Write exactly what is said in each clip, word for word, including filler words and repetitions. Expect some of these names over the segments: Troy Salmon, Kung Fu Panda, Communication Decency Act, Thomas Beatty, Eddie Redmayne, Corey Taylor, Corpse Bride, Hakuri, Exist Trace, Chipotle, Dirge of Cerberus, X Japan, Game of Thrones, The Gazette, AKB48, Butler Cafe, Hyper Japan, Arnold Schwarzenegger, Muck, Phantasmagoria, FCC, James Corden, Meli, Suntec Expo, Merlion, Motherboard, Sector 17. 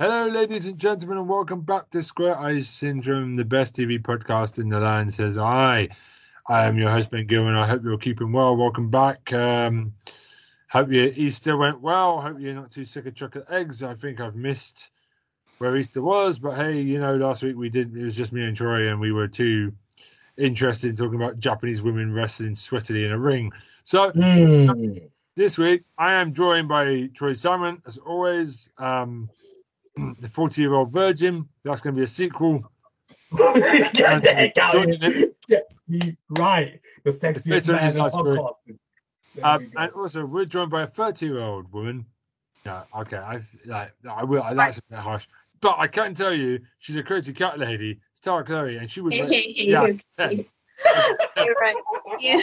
Hello, ladies and gentlemen, and welcome back to Square Eyes Syndrome, the best T V podcast in the land, says I. I am your host, Ben Gilman. I hope you're keeping well. Welcome back. Um, hope your Easter went well. Hope you're not too sick of chocolate eggs. I think I've missed where Easter was, but hey, you know, last week we did. It was just me and Troy, and we were too interested in talking about Japanese women wrestling sweatily in a ring. So mm. this week I am joined by Troy Simon, as always. Um, the forty-year-old virgin. That's going to be a sequel. Right. The sexiest man in the podcast. Um, and also, we're joined by a thirty-year-old woman. Yeah, okay. I like. I will. I, that's a bit harsh, but I can tell you, she's a crazy cat lady. It's Tara Chloe, and she would. Yeah. You're right. Yeah.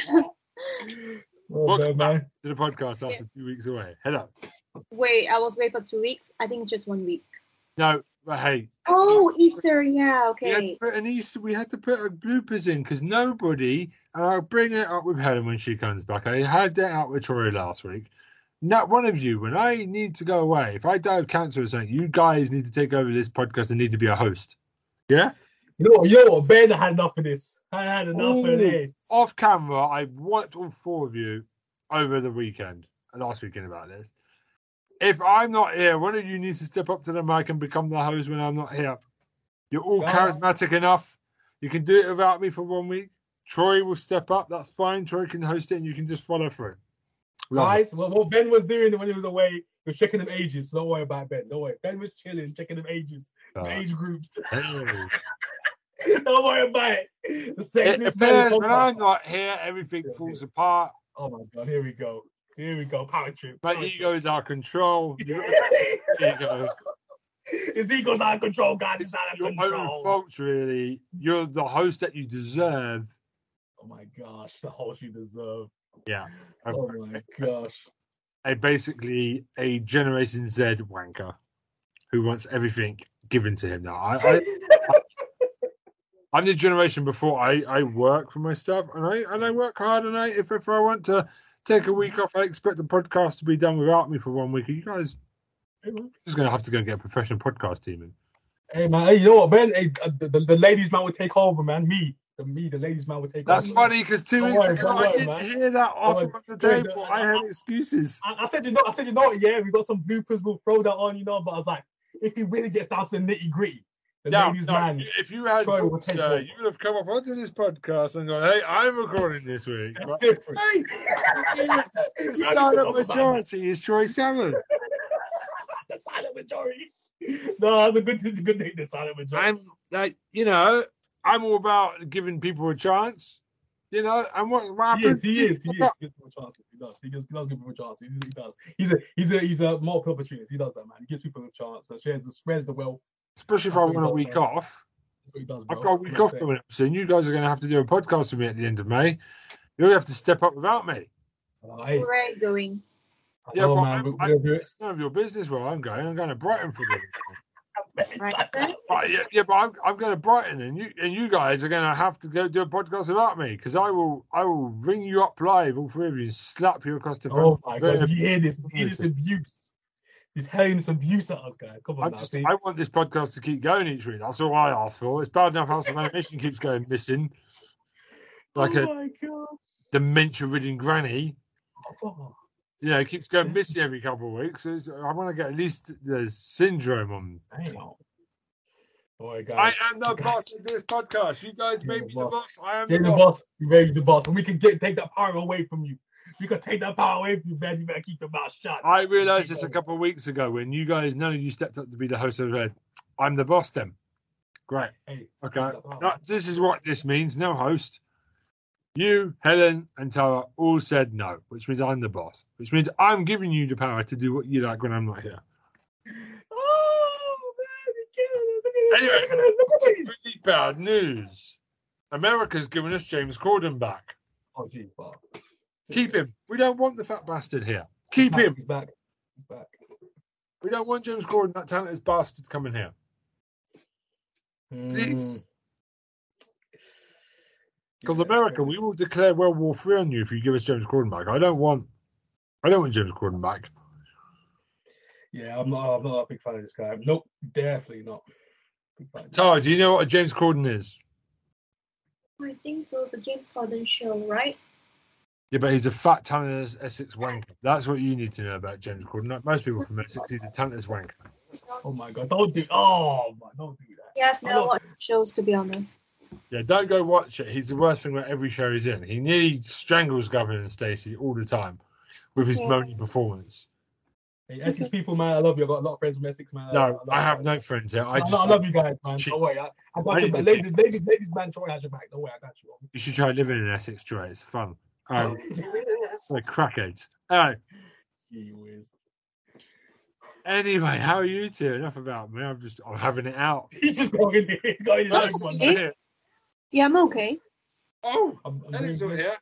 Welcome back to the podcast after yeah. two weeks away. Hello. Wait, I was away for two weeks. I think it's just one week. No, but hey. Oh, Easter, yeah, okay. We had to put an Easter, we had to put our bloopers in because nobody, and I'll bring it up with Helen when she comes back. I had that out with Tori last week. Not one of you, when I need to go away, if I die of cancer or something, you guys need to take over this podcast and need to be a host. Yeah? Yo, yo, Ben, I had enough of this. I had enough Ooh, of this. Off camera, I wiped all four of you over the weekend, last weekend about this. If I'm not here, one of you needs to step up to the mic and become the host when I'm not here. You're all wow. charismatic enough. You can do it without me for one week. Troy will step up. That's fine. Troy can host it and you can just follow through. Love nice. Well, what Ben was doing when he was away, he was checking them ages. So don't worry about Ben. Don't worry. Ben was chilling, checking them ages, uh, age groups. Hey. Don't worry about it. The sexiest it appears when I'm not here, everything yeah, falls yeah. apart. Oh, my God. Here we go. Here we go, power trip. My ego is out of control. ego. His ego's out of control, God. It's out of your control. Your own fault, really. You're the host that you deserve. Oh, my gosh. The host you deserve. Yeah. Oh, my gosh. A basically a Generation Z wanker who wants everything given to him now. I, I, I, I'm the generation before I, I work for my stuff, and I and I work hard, and I if, if I want to... take a week off. I expect the podcast to be done without me for one week. Are you guys I'm just going to have to go and get a professional podcast team in. Hey, man. Hey, you know what, Ben? Hey, the, the, the ladies' man will take over, man. Me. The, me, the ladies' man will take That's over. That's funny because two don't weeks worry, ago, I worry, didn't man. hear that offer on the table. No, I had I, excuses. I, I said, you know, I said, you know, yeah, we got some bloopers. We'll throw that on, you know. But I was like, if he really gets down to the nitty-gritty, the no, ladies' no, man. If you had, books, uh, you would have come up onto this podcast and gone, "Hey, I'm recording this week." That's different. Hey, the silent majority is Troy Salmon. The silent majority. No, that's a good, good thing. The silent majority. I'm like, you know, I'm all about giving people a chance. You know, and what, what happens? He is, he is, he is. He gives people chances. He does. He gives, he does give people chances. He does. He's a, he's a, he's a multiple opportunities. He does that, man. He gives people a chance. So shares the, spreads the wealth. Especially if I want a week off. I've got a week off coming up soon. You guys are going to have to do a podcast with me at the end of May. You'll have to step up without me. Where are you going? Yeah, well, I'm, I'm, it's none of your business where I'm going. I'm going to Brighton for the weekend. yeah, yeah, but I'm, I'm going to Brighton, and you and you guys are going to have to go do a podcast without me because I will I will ring you up live, all three of you, and slap you across the phone. Oh my God! You hear this? You hear this abuse? He's hailing some abuse at us, guys. Come on, now, just, I want this podcast to keep going each week. That's all I ask for. It's bad enough House of Animation keeps going missing. Like oh a dementia-ridden granny. Oh. You know, it keeps going missing every couple of weeks. So I want to get at least the syndrome on. Oh. Boy, guys. I am the guys. boss of this podcast. You guys You're made the me boss. the boss. I am You're the, the boss. boss. You made me the boss. And we can get take that power away from you. You can take that power away from you, man. You better keep your mouth shut. I realised this going. a couple of weeks ago when you guys, none of you stepped up to be the host of Red. I'm the boss then. Great. Hey, okay. That, this is what this means. No host. You, Helen, and Tara all said no, which means I'm the boss, which means I'm giving you the power to do what you like when I'm not here. Oh, man. You're killing us. Look at this. Pretty bad news. America's given us James Corden back. Oh, geez, Bob. Keep him. We don't want the fat bastard here. Keep he's him. Back. He's back. He's back. We don't want James Corden, that talentless bastard, coming here. Please. Because yeah, America, we will declare World War Three on you if you give us James Corden back. I don't want, I don't want James Corden back. Yeah, I'm not. I'm not a big fan of this guy. Nope, definitely not. Tara, do you know what a James Corden is? I think so. The James Corden show, right? Yeah, but he's a fat, talentless Essex wanker. That's what you need to know about James Corden. Like most people from Essex, he's a talentless wanker. Oh my god! Don't do. Oh, my, don't do that. He has no watch shows, to be honest. Yeah, don't go watch it. He's the worst thing about every show he's in. He nearly strangles Gavin and Stacey all the time with his yeah. moaning performance. Hey, Essex people, man, I love you. I've got a lot of friends from Essex, man. No, I, I, I have no friends here. I, no, just, no, I love you guys, man. Don't worry. I, I got you, man. Ladies, ladies, ladies, man, Troy has your back. Don't worry, I got you. You should try living in Essex, Troy. It's fun. Um, like crackheads. Oh. Gee whiz. Anyway, how are you two? Enough about me. I'm just, I'm having it out. He's just going in. He's going in. That's one, man. Yeah, I'm okay. Oh, Ellie's not here.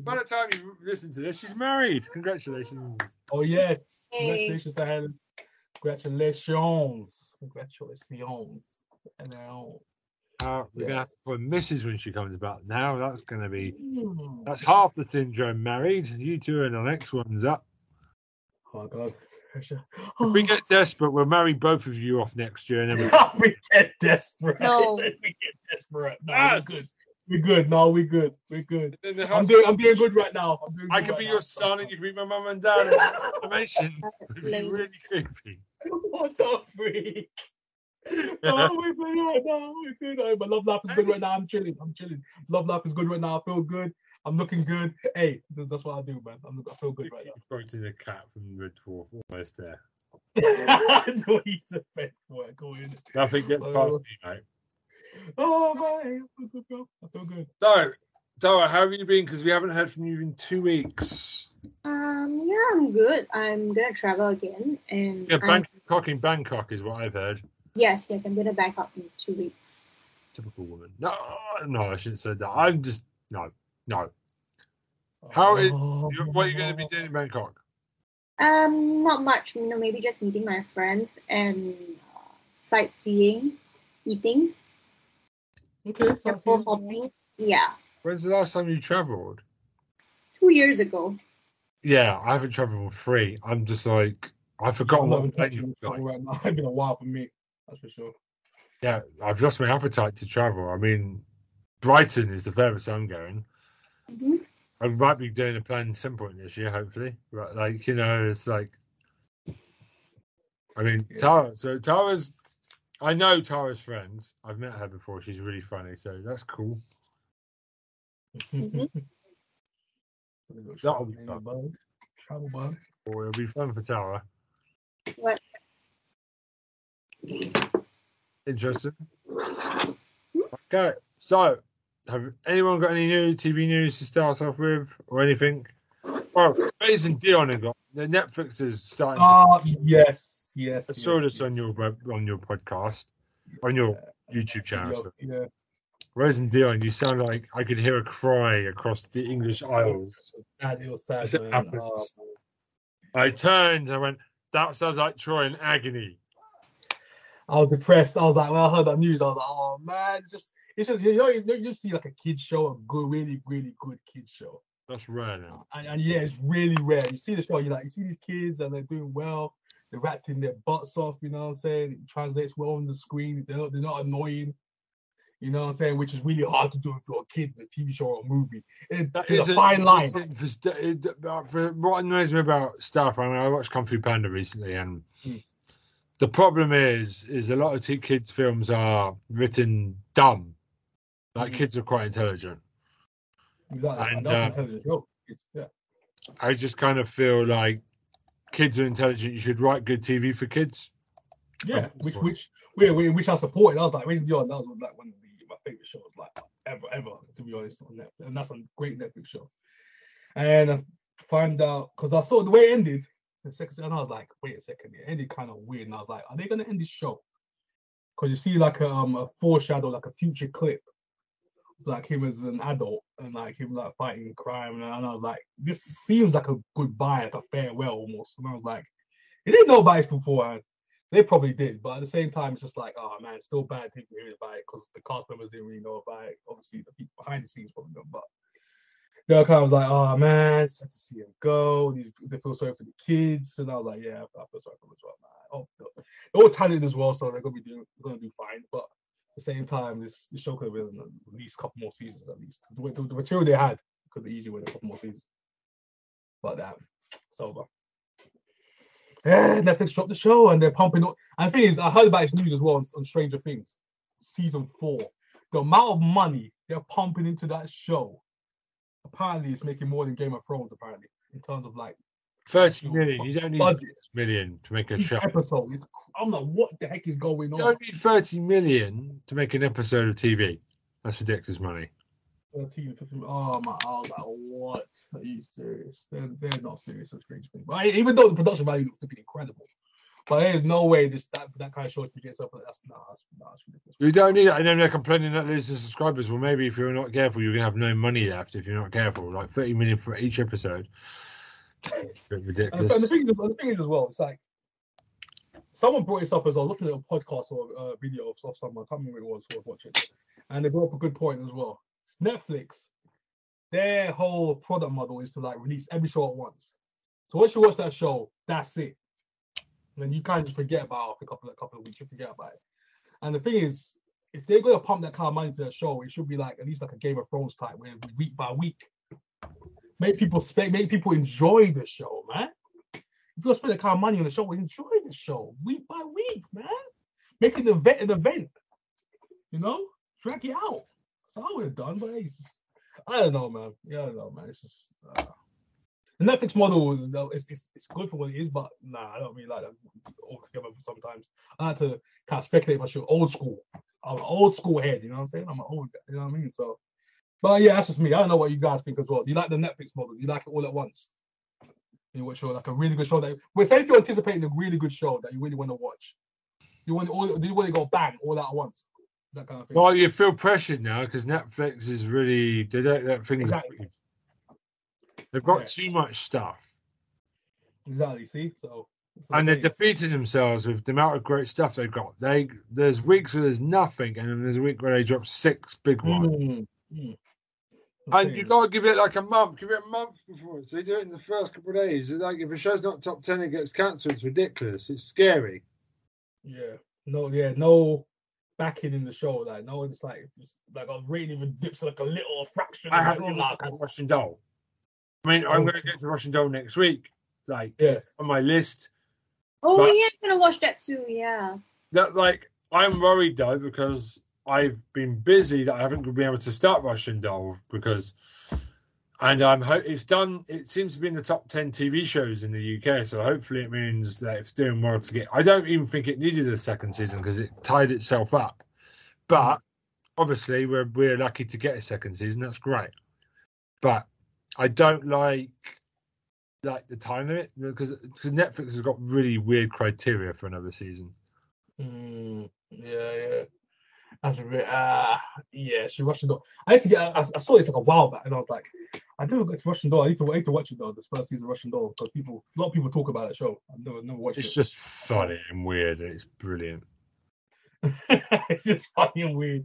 By the time you listen to this, she's married. Congratulations. Oh, yes. Hey. Congratulations to Helen. Congratulations. Congratulations. Hello. Uh, we're yeah. going to have to put Missus when she comes back now. That's going to be... That's half the syndrome married. You two are the next one's up. Oh, God. If we get desperate, we'll marry both of you off next year. And then we... we get desperate. No. We get desperate. No, yes. we're good. We're good. No, we're good. We're good. I'm doing. I'm doing good right now. I'm doing I could right be now. your son, and you could be my mum and dad. Information would be really creepy. What the freak? No, we're good right now. We're good. My love life is good right now. I'm chilling. I'm chilling. Love life is good right now. I feel good. I'm looking good. Hey, that's what I do, man. I'm, I feel good right now. You're pointing the cat from the dwarf. Almost there. He's a bit work. Nothing gets so, past me, mate. Oh, man. I feel good, bro. I feel good. So, Dara, how have you been? Because we haven't heard from you in two weeks. Um, yeah, I'm good. I'm going to travel again. And yeah, Bangkok in Bangkok is what I've heard. Yes, yes. I'm going to Bangkok in two weeks. Typical woman. No, no, I shouldn't say that. I'm just... No. No. How? Is, oh, what are you going to be doing in Bangkok? Um, not much. You know, maybe just meeting my friends and uh, sightseeing, eating. Okay. Airport hopping. Yeah. When's the last time you travelled? Two years ago. Yeah, I haven't travelled for free. I'm just like I've forgotten what I'm doing right now. It's been a while for me. That's for sure. Yeah, I've lost my appetite to travel. I mean, Brighton is the furthest I'm going. Mm-hmm. I might be doing a plan at some point this year, hopefully. Right, like you know, it's like, I mean, yeah. Tara. So Tara's, I know Tara's friends. I've met her before. She's really funny, so that's cool. Mm-hmm. That'll be fun. Bug. Travel bug. Or it'll be fun for Tara. What? Interesting. Okay, so. Have anyone got any new T V news to start off with or anything? Well, Faze and Dion have got the Netflix is starting. Oh, to... yes, yes. I saw yes, this yes. on your on your podcast, on your yeah. YouTube channel. Yeah. So. Rose and Dion, you sound like I could hear a cry across the English Isles. Sad, you're sad, man. Oh. I turned and went, that sounds like Troy in agony. I was depressed. I was like, when I heard that news, I was like, oh man, it's just. It's just, you know, you, you see like a kid's show, a good, really, really good kid's show. That's rare now. And, and yeah, it's really rare. You see the show, you like, you see these kids and they're doing well. They're acting their butts off, you know what I'm saying? It translates well on the screen. They're not, they're not annoying, you know what I'm saying? Which is really hard to do if you're a kid in a T V show or a movie. It, that it's is a fine a, line. It's, it, for what annoys me about stuff, I mean, I watched Kung Fu Panda recently and mm. the problem is, is a lot of kids' films are written dumb. Like, kids are quite intelligent. Exactly. And, uh, intelligent. Oh, yeah. I just kind of feel like kids are intelligent. You should write good T V for kids. Yeah, which which we which, which, which I supported. I was like, Raising Dion, that was like one of the, my favorite shows, like ever, ever, to be honest. On Netflix. And that's a great Netflix show. And I found out, because I saw the way it ended, the second, and I was like, wait a second, it ended kind of weird. And I was like, are they going to end this show? Because you see like a, um, a foreshadow, like a future clip. Like him as an adult and like him like fighting crime and, and I was like, this seems like a goodbye, like a farewell almost. And I was like, He didn't know about it beforehand. They probably did, but at the same time, it's just like, oh man, it's still bad people hearing about it because the cast members didn't really know about it. Obviously, the people behind the scenes probably know, but they were kind of was like, oh man, it's sad to see him go. They feel sorry for the kids, and I was like, yeah, I feel sorry for them as well, man. Oh, no. They're all talented as well, so they're gonna be doing, gonna do fine. But at the same time, this, this show could have been at least a couple more seasons, at least the, the, the material they had could have easily went a couple more seasons. But that, um, it's over. Yeah, Netflix dropped the show and they're pumping up. And the thing is, I heard about this news as well on, on Stranger Things, season four. The amount of money they're pumping into that show, apparently it's making more than Game of Thrones, apparently, in terms of like... thirty million, you don't need thirty million to make a show. Episode. It's, I'm like, what the heck is going on? You don't need thirty million to make an episode of T V. That's ridiculous money. thirteen, fifteen, oh my, I was like, what? Are you serious? They're, they're not serious. But even though the production value looks to be incredible, but there's no way this that, that kind of show should get something. That's nah, that's, nah, that's ridiculous. You don't need it. I know they're complaining that losing subscribers. Well, maybe if you're not careful, you're gonna have no money left. If you're not careful, like thirty million for each episode. Ridiculous. And the, and the, thing, the, the thing is, as well, it's like someone brought this up as I was looking at a podcast or a video of, of someone. I can't remember who it was who was watching, and they brought up a good point as well. Netflix, their whole product model is to like release every show at once. So once you watch that show, that's it. And then you kind of just forget about it after a couple of, couple of weeks, you forget about it. And the thing is, if they're going to pump that kind of money into their show, it should be like at least like a Game of Thrones type, where week by week, make people spend, make people enjoy the show, man. If you're going to spend that kind of money on the show, enjoy the show week by week, man. Make an event an event, you know, drag it out. So I would have done, but it's just, I don't know, man. Yeah, I don't know, man. It's just uh, the Netflix model is it's, it's it's good for what it is, but nah, I don't really like that altogether. Sometimes I had to kind of speculate about shit old school. I'm an old school head, you know what I'm saying? I'm an old, you know what I mean? So, but yeah, that's just me. I don't know what you guys think as well. Do you like the Netflix model? Do you like it all at once? You watch like a really good show that well, say if you're anticipating a really good show that you really want to watch, you want all, do you want to go bang all out at once? That kind of thing. Well, you feel pressured now because Netflix is really they don't that thing. Exactly. They've got yeah. too much stuff. Exactly. See, so and they're defeating themselves with the amount of great stuff they've got. They there's weeks where there's nothing, and then there's a week where they drop six big ones. Mm-hmm. Mm-hmm. And you gotta give it like a month, give it a month before. So they do it in the first couple of days. They're like if a show's not top ten, it gets cancelled. It's ridiculous. It's scary. Yeah. No. Yeah. No. Backing in the show, like no, it's like it's like I really even dips like a little fraction. I had like, like Russian Doll. I mean, I'm oh, going to get to Russian Doll next week. Like, yeah. It's on my list. Oh, but, yeah, I'm going to watch that too. Yeah. That like, I'm worried though because I've been busy that I haven't been able to start Russian Doll because, and I'm ho- it's done. It seems to be in the top ten T V shows in the U K, so hopefully it means that it's doing well to get. I don't even think it needed a second season because it tied itself up. But obviously, we're we're lucky to get a second season. That's great. But I don't like like the time limit because, because Netflix has got really weird criteria for another season. Mm, yeah, yeah. That's a bit, uh, yeah, she Russian Doll. I had to get. I, I saw this like a while back, and I was like, I never got to Russian Doll. I need to, I need to watch it though. This first season of Russian Doll because people, a lot of people talk about that show. I've never, never watched it's it. It's just funny and weird. And it's brilliant. It's just funny and weird.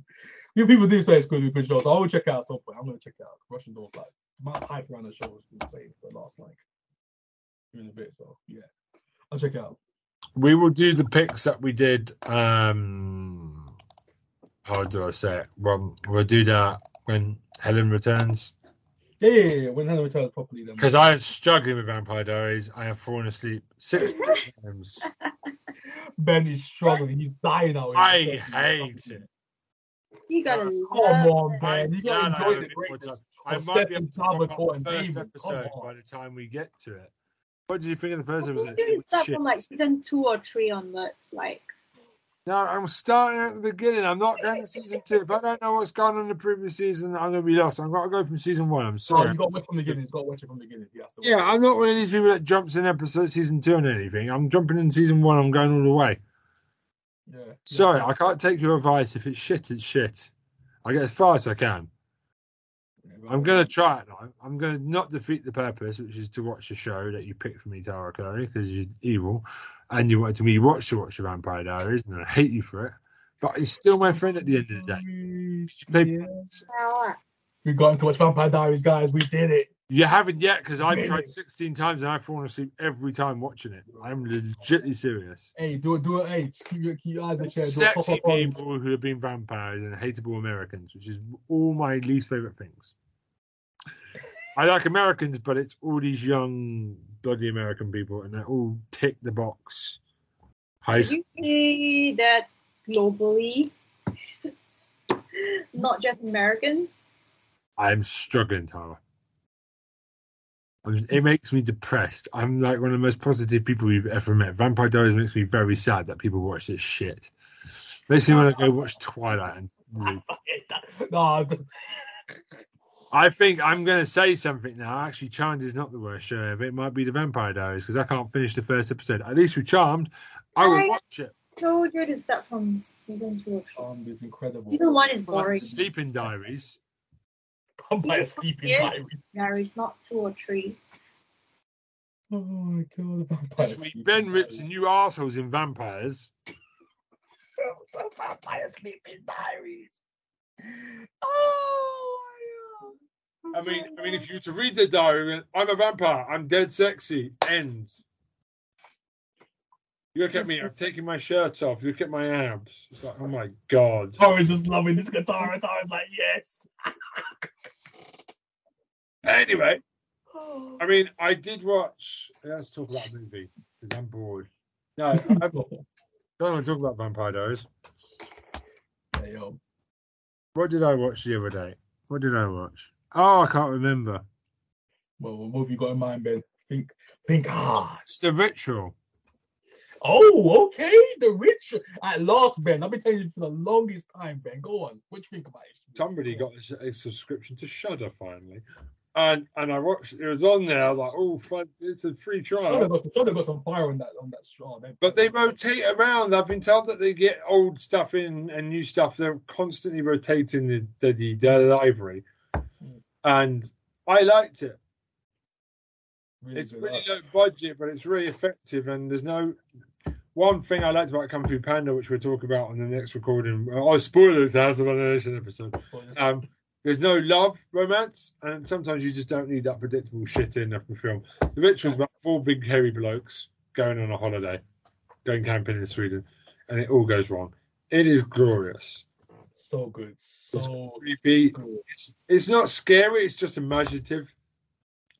You people do say it's good, good show, so I will check it out at some point. I'm gonna check it out. Russian Doll, like my hype around the show was insane for the last like in a bit. So yeah, I'll check it out. We will do the picks that we did. um How do I say it? Well, we'll do that when Helen returns. Yeah, yeah, yeah. When Helen returns properly, then. Because I'm struggling with Vampire Diaries. I have fallen asleep six times. Ben is struggling. He's dying out. I hate He's it. You gotta come on, it. Ben. You gotta enjoy the greatness. I might be able to cover the first baby. episode by the time we get to it. What did you think of the first well, episode? You start from like season two or three onwards, like. No, I'm starting at the beginning. I'm not down to season two. If I don't know what's going on in the previous season, I'm going to be lost. I've got to go from season one. I'm sorry. Oh, you've got to watch from the beginning. You've got to watch it from the beginning. Yeah, I'm not one of these people that jumps in episode season two and anything. I'm jumping in season one. I'm going all the way. Yeah. Sorry, yeah. I can't take your advice. If it's shit, it's shit. I get as far as I can. Yeah, I'm going to try it now. I'm going to not defeat the purpose, which is to watch a show that you picked for me, Tara Curry, because you're evil, and you wanted me watch to watch the Vampire Diaries, and I hate you for it. But he's still my friend at the end of the day. Yeah. We got him to watch Vampire Diaries, guys. We did it. You haven't yet, because I've tried sixteen times and I've fallen asleep every time watching it. I'm legitimately serious. Hey, do it, do it, hey. Keep your, keep your eyes on sexy people who have been vampires and hateable Americans, which is all my least favourite things. I like Americans, but it's all these young, bloody American people, and they all tick the box. High school. You see that globally, not just Americans. I'm struggling, Tyler. It makes me depressed. I'm like one of the most positive people you've ever met. Vampire Diaries makes me very sad that people watch this shit. Makes me want to go watch Twilight. And no, I think I'm going to say something now. Actually, Charmed is not the worst show ever. It might be the Vampire Diaries because I can't finish the first episode. At least with Charmed, I will I watch it. I told you to start from season two. Charmed is incredible. Season one is boring. Sleeping Diaries. Vampire Sleeping Diaries. Diaries, not two or three. Oh my god, Vampire Sleeping Ben rips and you assholes in Vampires. Vampire Sleeping Diaries. Oh my god. I mean, I mean, if you were to read the diary, I'm a vampire, I'm dead sexy. End. You look at me, I'm taking my shirt off. You look at my abs. It's like, oh my god. I was just loving this guitar. I was like, yes. Anyway, I mean, I did watch. Let's talk about a movie because I'm bored. No, I don't want to talk about Vampire Diaries. Hey, yo. What did I watch the other day? What did I watch? Oh, I can't remember. Well, what have you got in mind, Ben? Think, think. Ah, it's The Ritual. Oh, okay, The Ritual. At last, Ben. I've been telling you for the longest time, Ben. Go on. What do you think about it? Somebody got a subscription to Shudder finally. And and I watched, it was on there. I was like, oh, fun. It's a free trial. Shudder got some fire on that on that straw. But they rotate around. I've been told that they get old stuff in and new stuff. They're constantly rotating the the, the, the library, and I liked it. Really it's really life. Low budget, but it's really effective. And there's no one thing I liked about Kung Fu Panda, which we'll talk about on the next recording. Oh, spoilers! That's another episode. Um, There's no love, romance, and sometimes you just don't need that predictable shit in the film. The Ritual's about four big hairy blokes going on a holiday, going camping in Sweden, and it all goes wrong. It is glorious. So good. So it's creepy. Good. It's, it's not scary, it's just imaginative.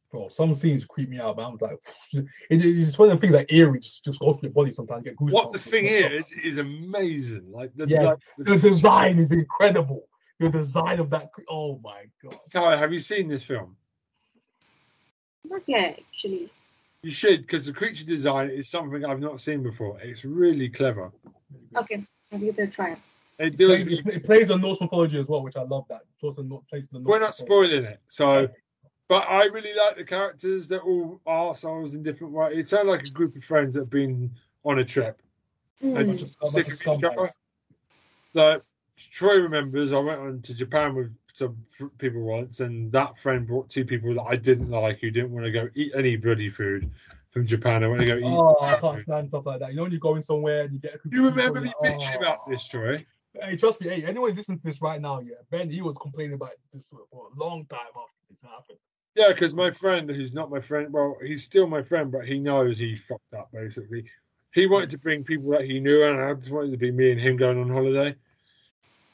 Bro, some scenes creep me out, but I'm like, it, it's one of the things like eerie, just, just go through your body sometimes. Get goosebumps. What the thing is, is amazing. Like the, yeah, like, the, the design is incredible. The design of that... Oh, my God. Tyler, have you seen this film? Not yet, actually. You should, because the creature design is something I've not seen before. It's really clever. Okay, I'll give it a try. It, it, does, plays, it, it plays on Norse mythology as well, which I love that. It's also not plays the Norse We're not mythology. Spoiling it, so... Okay. But I really like the characters. They're all arseholes in different ways. It sounds like a group of friends that have been on a trip. Mm. And just sick of each other. So... Troy remembers I went on to Japan with some people once, and that friend brought two people that I didn't like who didn't want to go eat any bloody food from Japan. I want to go eat. Oh, I can't stand stuff like that. You know when you're going somewhere and you get. A you remember me like, bitching oh. about this, Troy? Hey, trust me. Hey, anyone listening to this right now? Yeah, Ben, he was complaining about this for a long time after this happened. Yeah, because my friend, who's not my friend, well, he's still my friend, but he knows he fucked up basically. He wanted to bring people that he knew, and I just wanted to be me and him going on holiday.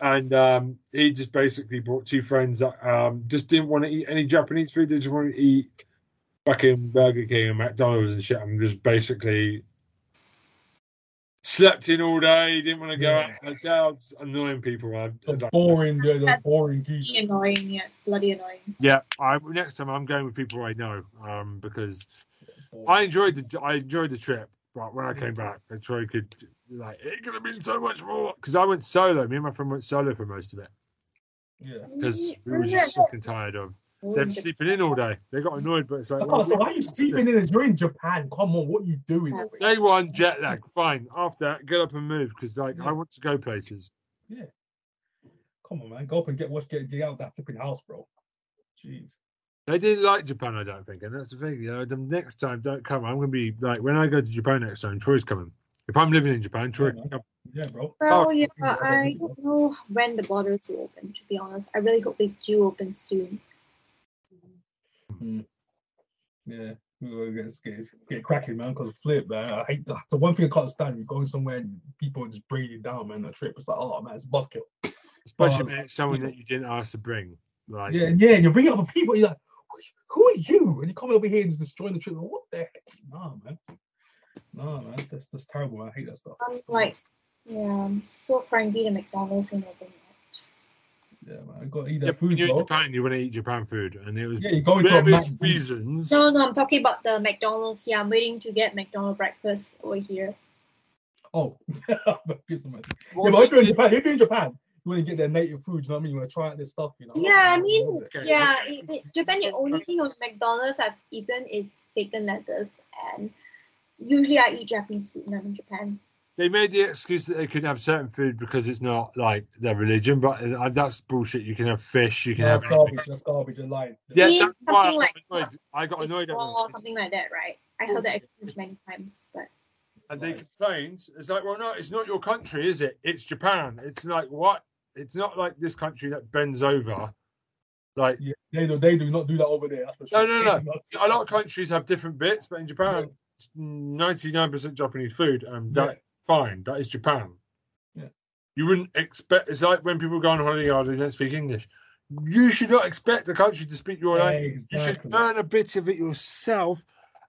And um, he just basically brought two friends that um, just didn't want to eat any Japanese food. They just wanted to eat fucking Burger King and McDonald's and shit. And just basically slept in all day. Didn't want to go yeah. out. It's out annoying people. I, I the boring, yeah, the boring. It's annoying, yeah. It's bloody annoying. Yeah, I, next time I'm going with people I know um, because I enjoyed the I enjoyed the trip. But when I came back, I Troy could. Like, it could have been so much more because I went solo. Me and my friend went solo for most of it. Yeah, because we were just sick and tired of them sleeping in all day. They got annoyed, but it's like, oh, so why are you sleeping in? You're in Japan. Come on, what are you doing? Day one jet lag. Fine. After that, get up and move because like yeah. I want to go places. Yeah. Come on, man. Go up and get what get, get out of that flipping house, bro. Jeez. They didn't like Japan, I don't think, and that's the thing. You know, the next time, don't come. I'm going to be like, when I go to Japan next time, Troy's coming. If I'm living in Japan, Troy can come. Yeah, bro. Well, oh, yeah, I don't know when the borders will open, to be honest. I really hope they do open soon. Mm-hmm. Yeah, we'll get, get, get cracking, man, because flip, man. I hate that. The one thing I can't stand, you're going somewhere and people just bring you down, man, on a trip. It's like, oh, man, it's a buzzkill. Especially when it's someone that you didn't ask to bring. Like, yeah, yeah, you're bringing other people, you're like, who are you? And you come over here and just destroy the trip. What the heck? Nah, man. Nah, man. That's, that's terrible. I hate that stuff. I'm like, yeah, I'm so cranky to McDonald's and everything. Yeah, man. I got to eat that yeah, food. You're in Japan, you want to eat Japan food. And it was yeah, you're going various to reasons. No, no, I'm talking about the McDonald's. Yeah, I'm waiting to get McDonald's breakfast over here. Oh. yeah, but if you're in Japan, if you're in Japan, you want to get their native food, you know what I mean? You want to try out this stuff, you know? Yeah, I mean, okay. yeah, it, it, Japan, the only thing on McDonald's I've eaten is bacon lettuce, and usually I eat Japanese food when I'm in Japan. They made the excuse that they couldn't have certain food because it's not, like, their religion, but that's bullshit. You can have fish, you can yeah, have... Garbage, that's garbage, that's garbage. Yeah, that's why like I, annoyed. I got annoyed at them. Something like that, right? I heard that excuse many times, but... And they complained. It's like, well, no, it's not your country, is it? It's Japan. It's like, what? It's not like this country that bends over. Like yeah, they do, they do not do that over there. That's for sure. No, no, no. A lot of countries have different bits, but in Japan, ninety-nine yeah. percent Japanese food, and that's yeah. fine. That is Japan. Yeah, you wouldn't expect. It's like when people go on holiday, oh, they don't speak English. You should not expect the country to speak your language. Exactly. You should learn a bit of it yourself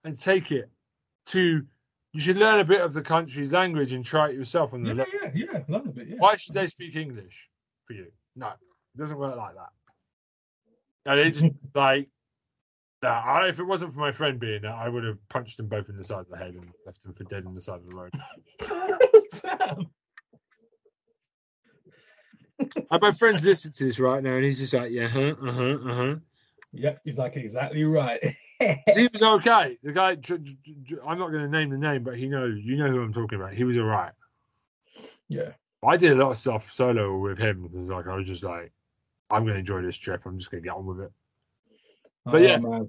and take it to. You should learn a bit of the country's language and try it yourself. On the yeah, yeah, yeah, learn a bit. Yeah. Why should they speak English? For you, no, it doesn't work like that. And it's like that. Nah, if it wasn't for my friend being there, I would have punched them both in the side of the head and left them for dead on the side of the road. And my friend's listening to this right now, and he's just like, yeah, huh, uh huh, uh huh. Yep, he's like exactly right. He was okay. The guy, I'm not going to name the name, but he knows. You know who I'm talking about. He was all right. Yeah. I did a lot of stuff solo with him because, like, I was just like, I'm going to enjoy this trip. I'm just going to get on with it. But oh, yeah, man.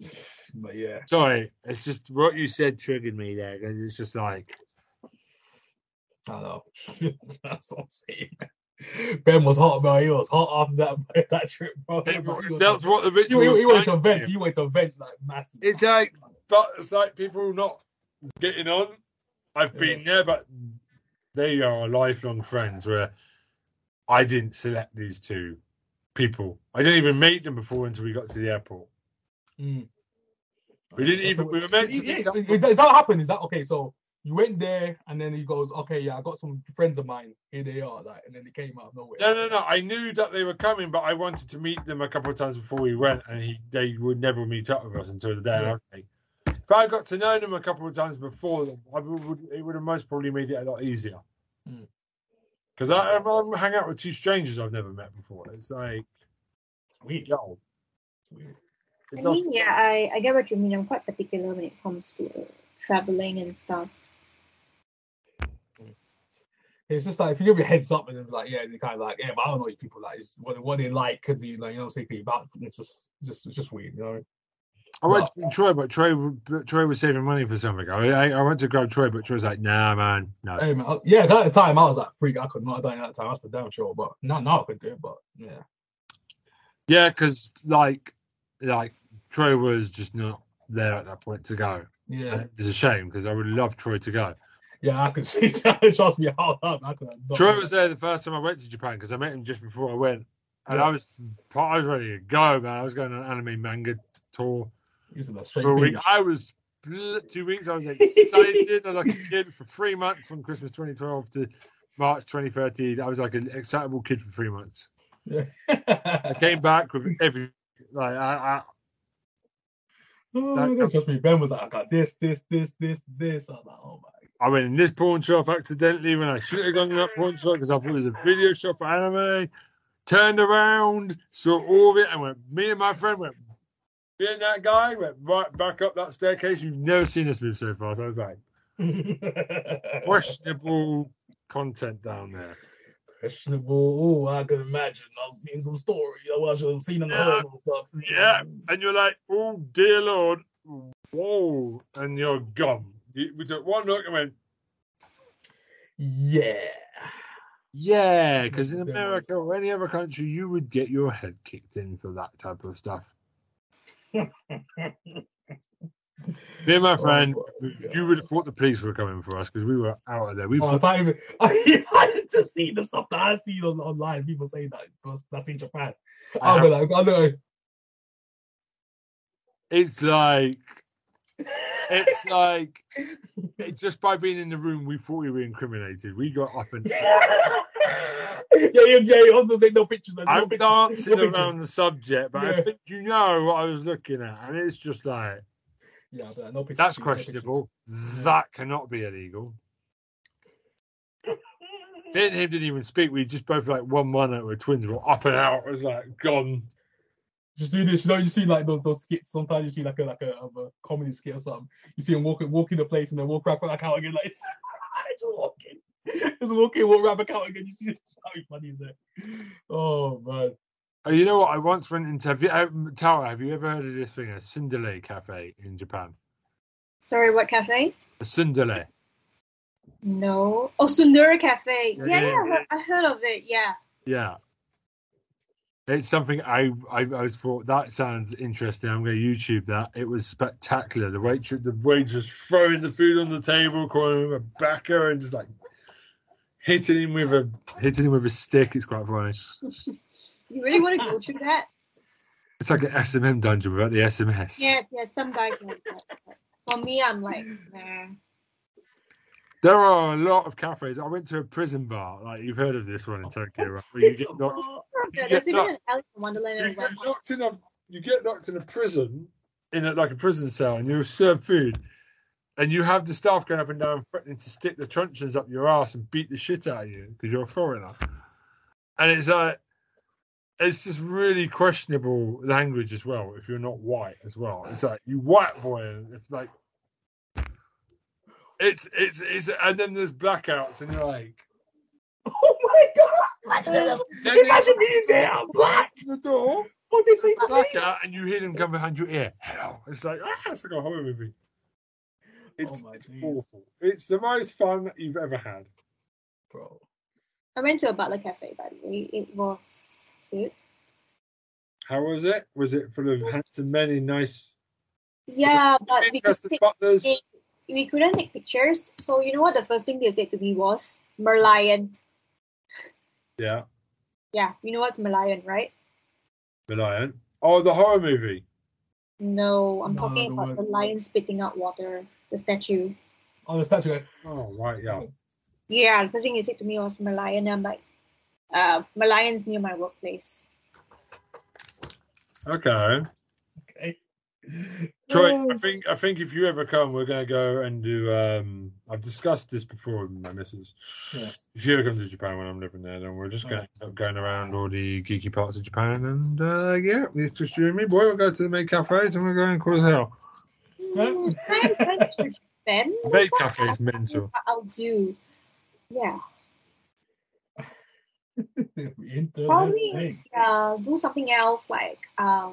But yeah. Sorry, it's just what you said triggered me there. And it's just like, I know. That's what I'm saying. Ben was hot, bro. He was hot after that that trip, bro. That's what the ritual. He, he, he went to vent. He went to vent like massively. It's like, but it's like people not getting on. I've yeah. been there, but. They are lifelong friends where I didn't select these two people. I didn't even meet them before until we got to the airport. Mm. We didn't even, we were meant to meet up. That happened, is that okay? So you went there and then he goes, okay, yeah, I got some friends of mine. Here they are. Like, and then they came out of nowhere. No, no, no. I knew that they were coming, but I wanted to meet them a couple of times before we went and he, they would never meet up with us until the day yeah. after. If I got to know them a couple of times before them, I would, it would have most probably made it a lot easier. Because mm. I, I, I hang out with two strangers I've never met before. It's like, weird. Yo. Weird. It I does... mean, yeah, I, I get what you mean. I'm quite particular when it comes to uh, traveling and stuff. It's just like, if you give your heads up and then like, yeah, they're kind of like, yeah, but I don't know these people. Like, what, what they like, could be, like, you know, say, about it's just, just, it's just weird, you know. I went to Troy, but Troy, but Troy was saving money for something. I, I went to grab Troy, but Troy was like, "Nah, man, no." Hey, man, I, yeah, at the time I was like, "Freak, I could not have done it at the time." I was for damn sure, but no, no, I could do it, but yeah, yeah, because like, like Troy was just not there at that point to go. Yeah, it's a shame because I would love Troy to go. Yeah, I could see. Trust me, hard up. I could. Troy was there the first time I went to Japan because I met him just before I went, and yeah. I was, I was ready to go, man. I was going on an anime manga tour. For a week. I was two weeks. I was excited. I was like a kid for three months from Christmas twenty twelve to March twenty thirteen. I was like an excitable kid for three months. Yeah. I came back with every like I. I oh, that, God, trust me, Ben was like, I got this, this, this, this, this. I was like, oh my. I went in this pawn shop accidentally when I should have gone in that pawn shop because I thought it was a video shop for anime. Turned around, saw all of it, and went. Me and my friend went. Being that guy went right back up that staircase. You've never seen us move so fast. I was like, questionable content down there. That shit, oh, I could imagine. I was seeing some story. I was seeing them yeah. and stuff. Yeah, and you're like, oh dear Lord, whoa, and you're gone. We took one look and went, yeah, yeah. Because in America or any other country, you would get your head kicked in for that type of stuff. Me and my friend, oh my you would have thought the police were coming for us because we were out of there. We oh, if, I even, if I had to see the stuff that I see on, online, people say that that's in Japan. I'll be like, I know. It's like, it's like, just by being in the room, we thought we were incriminated. We got up and. Yeah, yeah, yeah. On the thing, no pictures. There's I'm no pictures, dancing no around the subject, but yeah. I think you know what I was looking at, and it's just like. Yeah, but no pictures, that's questionable. No pictures. That cannot be illegal. Then him didn't even speak. We just both like one one out with twins. We're up and out. It was like gone. Just do this. You know, you see like those those skits. Sometimes you see like a like a, a comedy skit or something. You see him walking walking the place and then walk right back out again. Like it's just walking, just walking, walk right back out again. You see how funny is it? Oh man. Oh, you know what? I once went into have you, uh, Tara. Have you ever heard of this thing, a Tsundere Cafe in Japan? Sorry, what cafe? A Tsundere. No. Oh, Tsundere Cafe. Yeah, yeah, yeah, yeah. I heard of it. Yeah. Yeah. It's something I I, I was thought that sounds interesting. I'm going to YouTube that. It was spectacular. The waitress, the waitress throwing the food on the table, calling him a backer, and just like hitting him with a hitting him with a stick. It's quite funny. You really want to go through that? It's like an S M M dungeon without the S M S. Yes, yes, some guys like that. For me, I'm like, nah. There are a lot of cafes. I went to a prison bar. Like you've heard of this one in Tokyo, right? Where you get knocked. You get knocked, you get knocked in a. You get knocked in a prison, in a, like a prison cell, and you're served food, and you have the staff going up and down threatening to stick the truncheons up your ass and beat the shit out of you because you're a foreigner, and it's like. It's just really questionable language as well. If you're not white, as well, it's like you white boy. It's like it's it's it's, and then there's blackouts, and you're like, oh my god! Imagine, imagine me there, I'm black. The door, what is he blackout, and you hear them come behind your ear. Hello, it's like ah, it's like a horror movie. It's, oh it's awful. It's the most fun you've ever had, bro. I went to a butler cafe, by the way. It was. It. How was it? Was it full of handsome men in nice? Yeah, but we, could take, butlers? we couldn't take pictures. So you know what? The first thing they said to me was Merlion. Yeah. Yeah, you know what's Merlion, right? Merlion. Oh, the horror movie. No, I'm no, talking about word. The lion spitting out water. The statue. Oh, the statue. Oh, right, yeah. Yeah, the first thing they said to me was Merlion, and I'm like. Uh, Merlion's near my workplace. Okay. Okay. Troy, I think I think if you ever come, we're gonna go and do. Um, I've discussed this before with my missus. Yeah. If you ever come to Japan when I'm living there, then we're just gonna oh. going around all the geeky parts of Japan, and uh, yeah, we just you and me, boy. We'll go to the maid cafes, and we'll go and cause hell. Mm, maid cafes, mental. I'll do. Yeah. Probably uh, do something else like uh,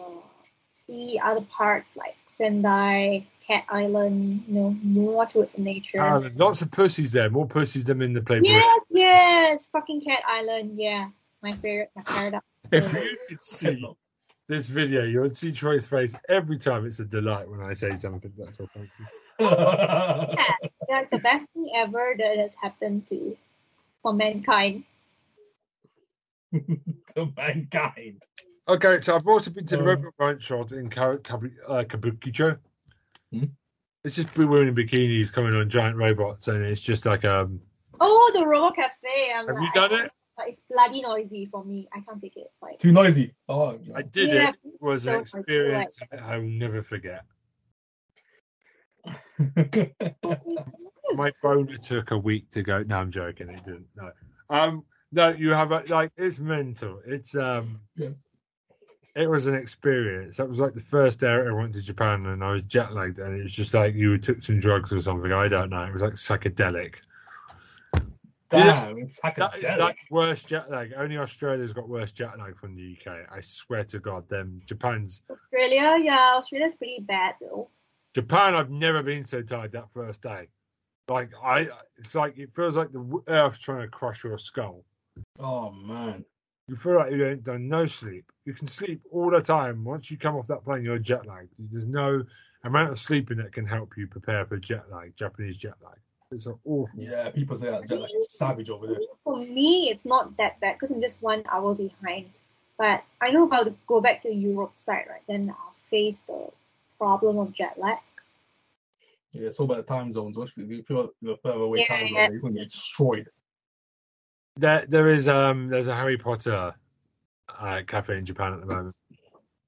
see other parts like Sendai, Cat Island, you know, more to it in nature. Uh, lots of pussies there, more pussies than in the Playboy. Yes, yes, fucking Cat Island, yeah. My favorite, my paradise. If you could see this video, you would see Troy's face every time. It's a delight when I say something. That's all thank you. Yeah, like the best thing ever that has happened to for mankind. To mankind. Okay, so I've also been to the uh, Robot Ranch in Kab- Kab- uh, Kabukicho. Hmm? It's just women in bikinis coming on giant robots, and it's just like um. Oh, the Robot Cafe! I'm have like, you done it? It's bloody noisy for me. I can't take it. Like, too noisy. Oh, yeah. I did yeah, it. It was so an experience like... I will never forget. My boner took a week to go. No, I'm joking. It didn't. No. Um. No, you have a, like it's mental. It's um, yeah. It was an experience. That was like the first day I went to Japan, and I was jet lagged, and it was just like you took some drugs or something. I don't know. It was like psychedelic. Damn, it's that is like worse jet lag. Only Australia's got worse jet lag from the U K. I swear to God, them Japan's Australia, yeah, Australia's pretty bad though. Japan, I've never been so tired that first day. Like I, it's like it feels like the earth's trying to crush your skull. Oh man, you feel like you ain't done no sleep. You can sleep all the time. Once you come off that plane, you're jet lagged. There's no amount of sleeping that can help you prepare for jet lag. Japanese jet lag. It's an awful. Yeah, people say that. Like, savage over there. For me, it's not that bad because I'm just one hour behind. But I know if I would go back to the Europe side, right, then I'll face the problem of jet lag. Yeah, it's all about the time zones. Once you feel the further away yeah, time zone, yeah. you're going to get destroyed. There, there is um, there's a Harry Potter uh, cafe in Japan at the moment.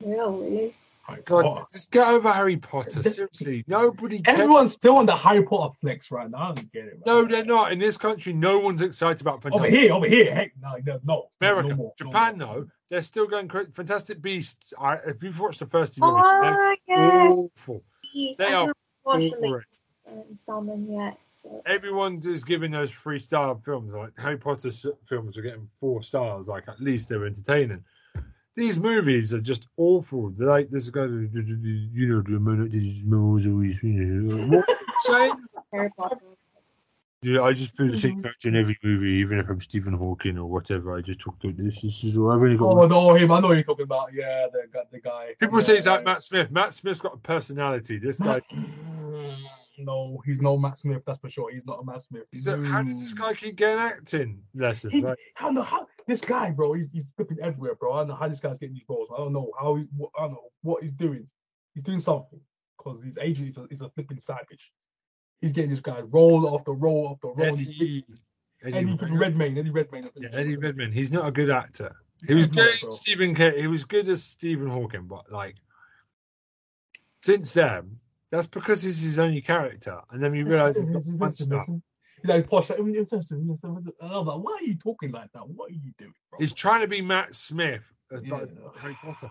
Really? Oh, God, just get over Harry Potter. Seriously, nobody. Everyone's cares. Still on the Harry Potter flicks right now. I don't get it. Right no, now. They're not. In this country, no one's excited about Fantastic. Over here, over here, heck, no, no, no. America, no more, Japan, no, no, they're still going crazy. Fantastic Beasts. I, if you've watched the first two movies, oh, they're yeah. awful. Jeez, they I are awful. Installment yet? So. Everyone is giving those three-star films. Like Harry Potter films are getting four stars. Like at least they're entertaining. These movies are just awful. They're like this guy, you know, the minute these movies always. What are you saying? I just put the same character in every movie, even if I'm Stephen Hawking or whatever. I just talk to this. This is all I've really got. Oh, no, him. I know who you're talking about. Yeah, the, the guy. People yeah, say he's like Matt Smith. Matt Smith's got a personality. This guy. No, he's no Matt Smith. That's for sure. He's not a Matt Smith. So how does this guy keep getting acting lessons? Right? How the how this guy, bro? He's he's flipping everywhere, bro. I don't know how this guy's getting these roles. I don't know how. He, I don't know what he's doing. He's doing something because his agent is a, is a flipping savage. He's getting this guy role after role after role. Eddie, Eddie, Eddie Redmayne. Eddie Redmayne. Yeah, Eddie Redmayne. He's not a good actor. He was good. Know, Stephen. K- he was good as Stephen Hawking, but like since then. That's because he's his only character, and then you realise it's not fun stuff. You know, posh. I mean, love that. Why are you talking like that? What are you doing, bro? He's trying to be Matt Smith as yeah. Harry Potter.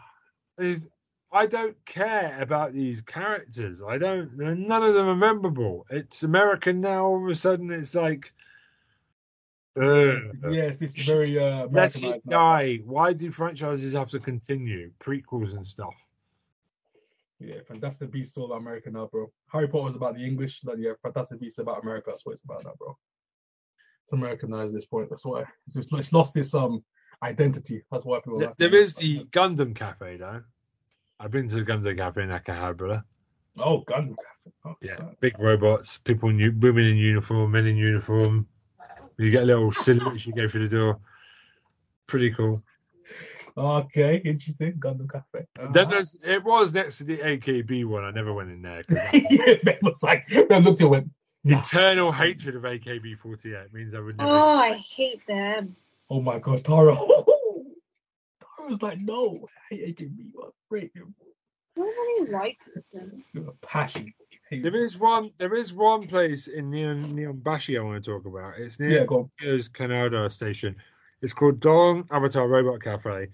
He's, I don't care about these characters. I don't. None of them are memorable. It's American now. All of a sudden, it's like. Uh, yes, it's very. Uh, let it die. Why do franchises have to continue prequels and stuff? Yeah, Fantastic Beasts all about America now, bro. Harry Potter is about the English, but yeah, Fantastic Beasts about America. That's what it's about now, bro. It's Americanized at this point. That's why it's, just, it's lost its um identity. That's why people. There, like there is the Gundam Cafe though. I've been to the Gundam Cafe in Akihabara. Oh, Gundam Cafe. Oh, yeah, sorry. Big robots, people, in, women in uniform, men in uniform. You get little silhouettes. You go through the door. Pretty cool. Okay, interesting. Gundam Cafe. Uh-huh. That was, it was next to the A K B one. I never went in there. I, Ben was like, Ben looked and went. Nah. Eternal hatred of A K B forty-eight means I would never. Oh, I hate them. Oh my God, Tara. Tara was like, no, I hate A K B. What great. Why do they like them? Passion. There is one. There is one place in Neon Neonbashi I want to talk about. It's near yeah, Kyo's Kanada Station. It's called Don Avatar Robot Cafe.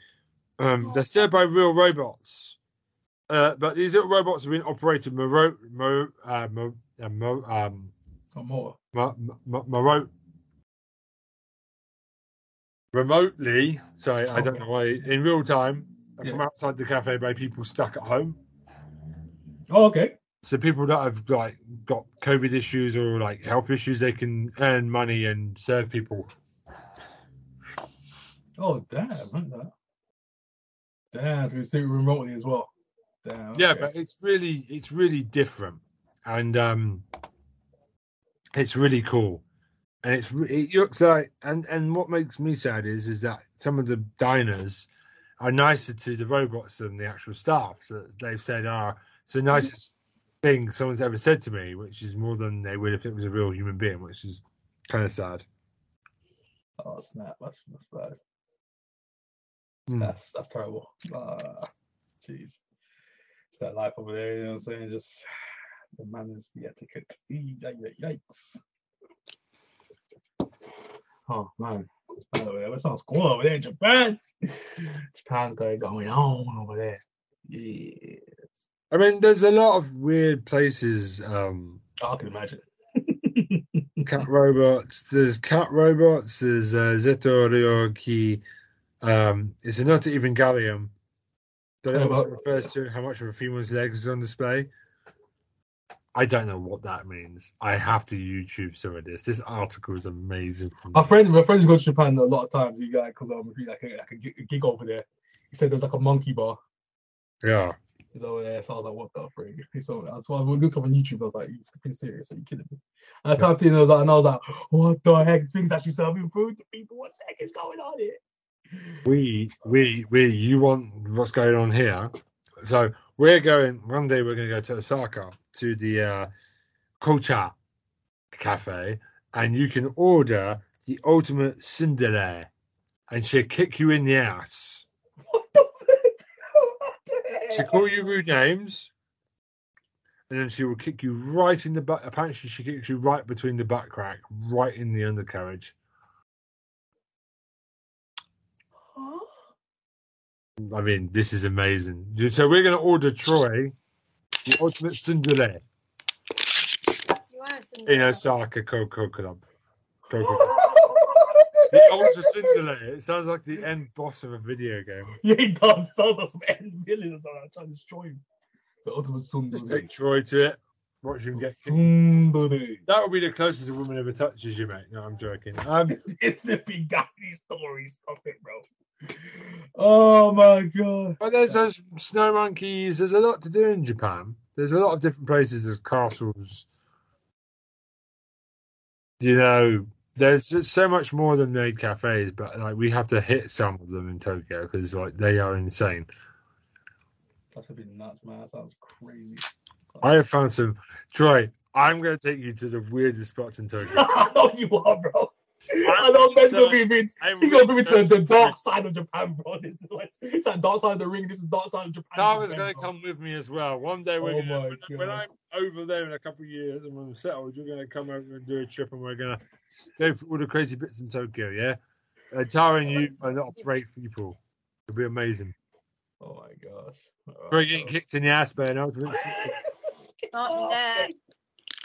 Um, they're served by real robots. Uh, but these little robots have been operated moro- moro- uh, moro- uh, moro- um, moro- moro- moro- remotely. Sorry, I don't know why. In real time yeah. from outside the cafe by people stuck at home. Oh, okay. So people that have like got COVID issues or like health issues, they can earn money and serve people. Oh, damn, isn't that? Damn, we do it remotely as well. Damn, okay. Yeah, but it's really it's really different. And um, it's really cool. And it's it looks like, and, and what makes me sad is is that some of the diners are nicer to the robots than the actual staff. So they've said, ah, oh, it's the nicest thing someone's ever said to me, which is more than they would if it was a real human being, which is kind of sad. Oh, snap, that's, that's bad. That's that's terrible. Uh, geez, it's that life over there. You know what I'm saying? Just the manners, the etiquette. Yikes! Oh man, it's bad over there. It sounds cool over there in Japan. Japan's got it going on over there. Yes. I mean, there's a lot of weird places. Um, I can imagine. Cat robots. There's cat robots. There's uh, Zeto Ryoki. Um, it's not even gallium. That oh, also refers to how much of a female's legs is on display. I don't know what that means. I have to YouTube some of this. This article is amazing. My friend, my friend goes to Japan a lot of times. He got because I'm like a, like a gig over there. He said there's like a monkey bar. Yeah. He's over there. So I was like, what the frig? He's over there. So I looked up on YouTube. I was like, you're serious? Are you kidding me? And I typed in. I was like, and I was like, what the heck? This thing's actually serving food to people. What the heck is going on here? We, we, we. You want what's going on here? So we're going. One day we're going to go to Osaka to the uh, Kocha Cafe, and you can order the ultimate tsundere, and she'll kick you in the ass. What the fuck? She'll call you rude names, and then she will kick you right in the butt. Apparently, she kicks you right between the butt crack, right in the undercarriage. I mean, this is amazing. So we're going to order Troy the ultimate tsundere in Osaka Coco Club. Coco Club. The ultimate tsundere. It sounds like the end boss of a video game. Yeah, it does. It sounds like some end villain or something. I'm trying to destroy him. The ultimate tsundere. Just take Troy to it. Watch him get tsundere. That would be the closest a woman ever touches you, mate. No, I'm joking. Um, it's the big guy stories. Stop it, bro. Oh my god! But there's those snow monkeys. There's a lot to do in Japan. There's a lot of different places. There's castles. You know, there's just so much more than Maid Cafes. But like, we have to hit some of them in Tokyo because like they are insane. That's a bit nuts, man. That sounds crazy. I have found some. Troy, I'm going to take you to the weirdest spots in Tokyo. I know you are, bro. I know Ben's gonna be in. He's gonna be to the dark side of Japan, bro. This is like, it's like dark side of the ring. This is dark side of Japan. Tara's gonna bro. come with me as well. One day we're oh gonna when, when I'm over there in a couple of years and when I'm settled, you're gonna come over and do a trip, and we're gonna go for all the crazy bits in Tokyo. Yeah, uh, Tara and you are not brave people. It'll be amazing. Oh my gosh! We're right, getting kicked in the ass, Ben. Not yet.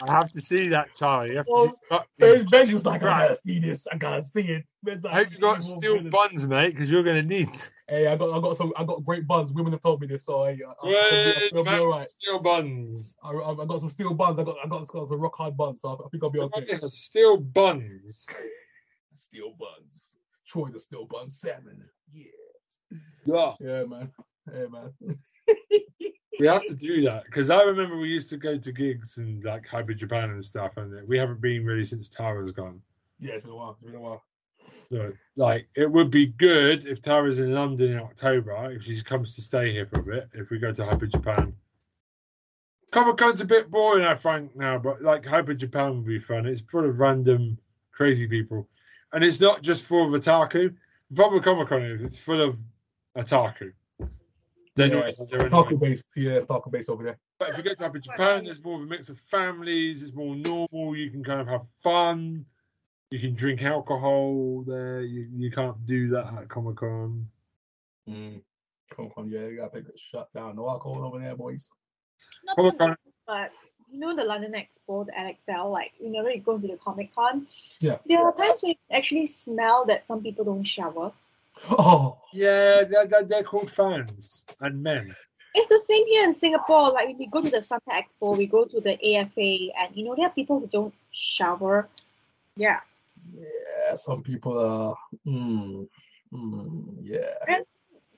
I have to see that, Tara. You have well, to see Ben's like, I gotta see this. I gotta see it. Like, I hope you got steel buns, mate, because you're gonna need. Hey, I got, I got some, I got great buns. Women have told me this, so I, I, I'll be alright. Steel buns. I, I, I got some steel buns. I got, I got some rock hard buns. So I think I'll be okay. Steel buns. Steel buns. Troy the steel bun salmon. Yeah. Yeah. Yeah, man. Yeah, man. We have to do that because I remember we used to go to gigs and like Hyper Japan and stuff, and we haven't been really since Tara's gone. Yeah, it's been a while. It's been a while. So, like, it would be good if Tara's in London in October, if she comes to stay here for a bit, if we go to Hyper Japan. Comic Con's a bit boring, I think, now, but like Hyper Japan would be fun. It's full of random crazy people, and it's not just full of otaku. The problem with Comic Con is it's full of otaku. They're yeah, nice. They're Taco based, yeah, Taco based over there. But if you go to up in Japan, there's more of a mix of families. It's more normal. You can kind of have fun. You can drink alcohol there. You you can't do that at Comic Con. Mm. Comic Con, yeah, you gotta make it shut down. No alcohol over there, boys. Comic Con, but you know the London Expo, the L X L, like you know when you go to the Comic Con, yeah, there are times when you actually smell that some people don't shower. Oh yeah, they're, they're called fans and men. It's the same here in Singapore. Like we go to the Suntec Expo, we go to the A F A, and you know there are people who don't shower. Yeah. Yeah, some people are. Mm, mm, yeah. And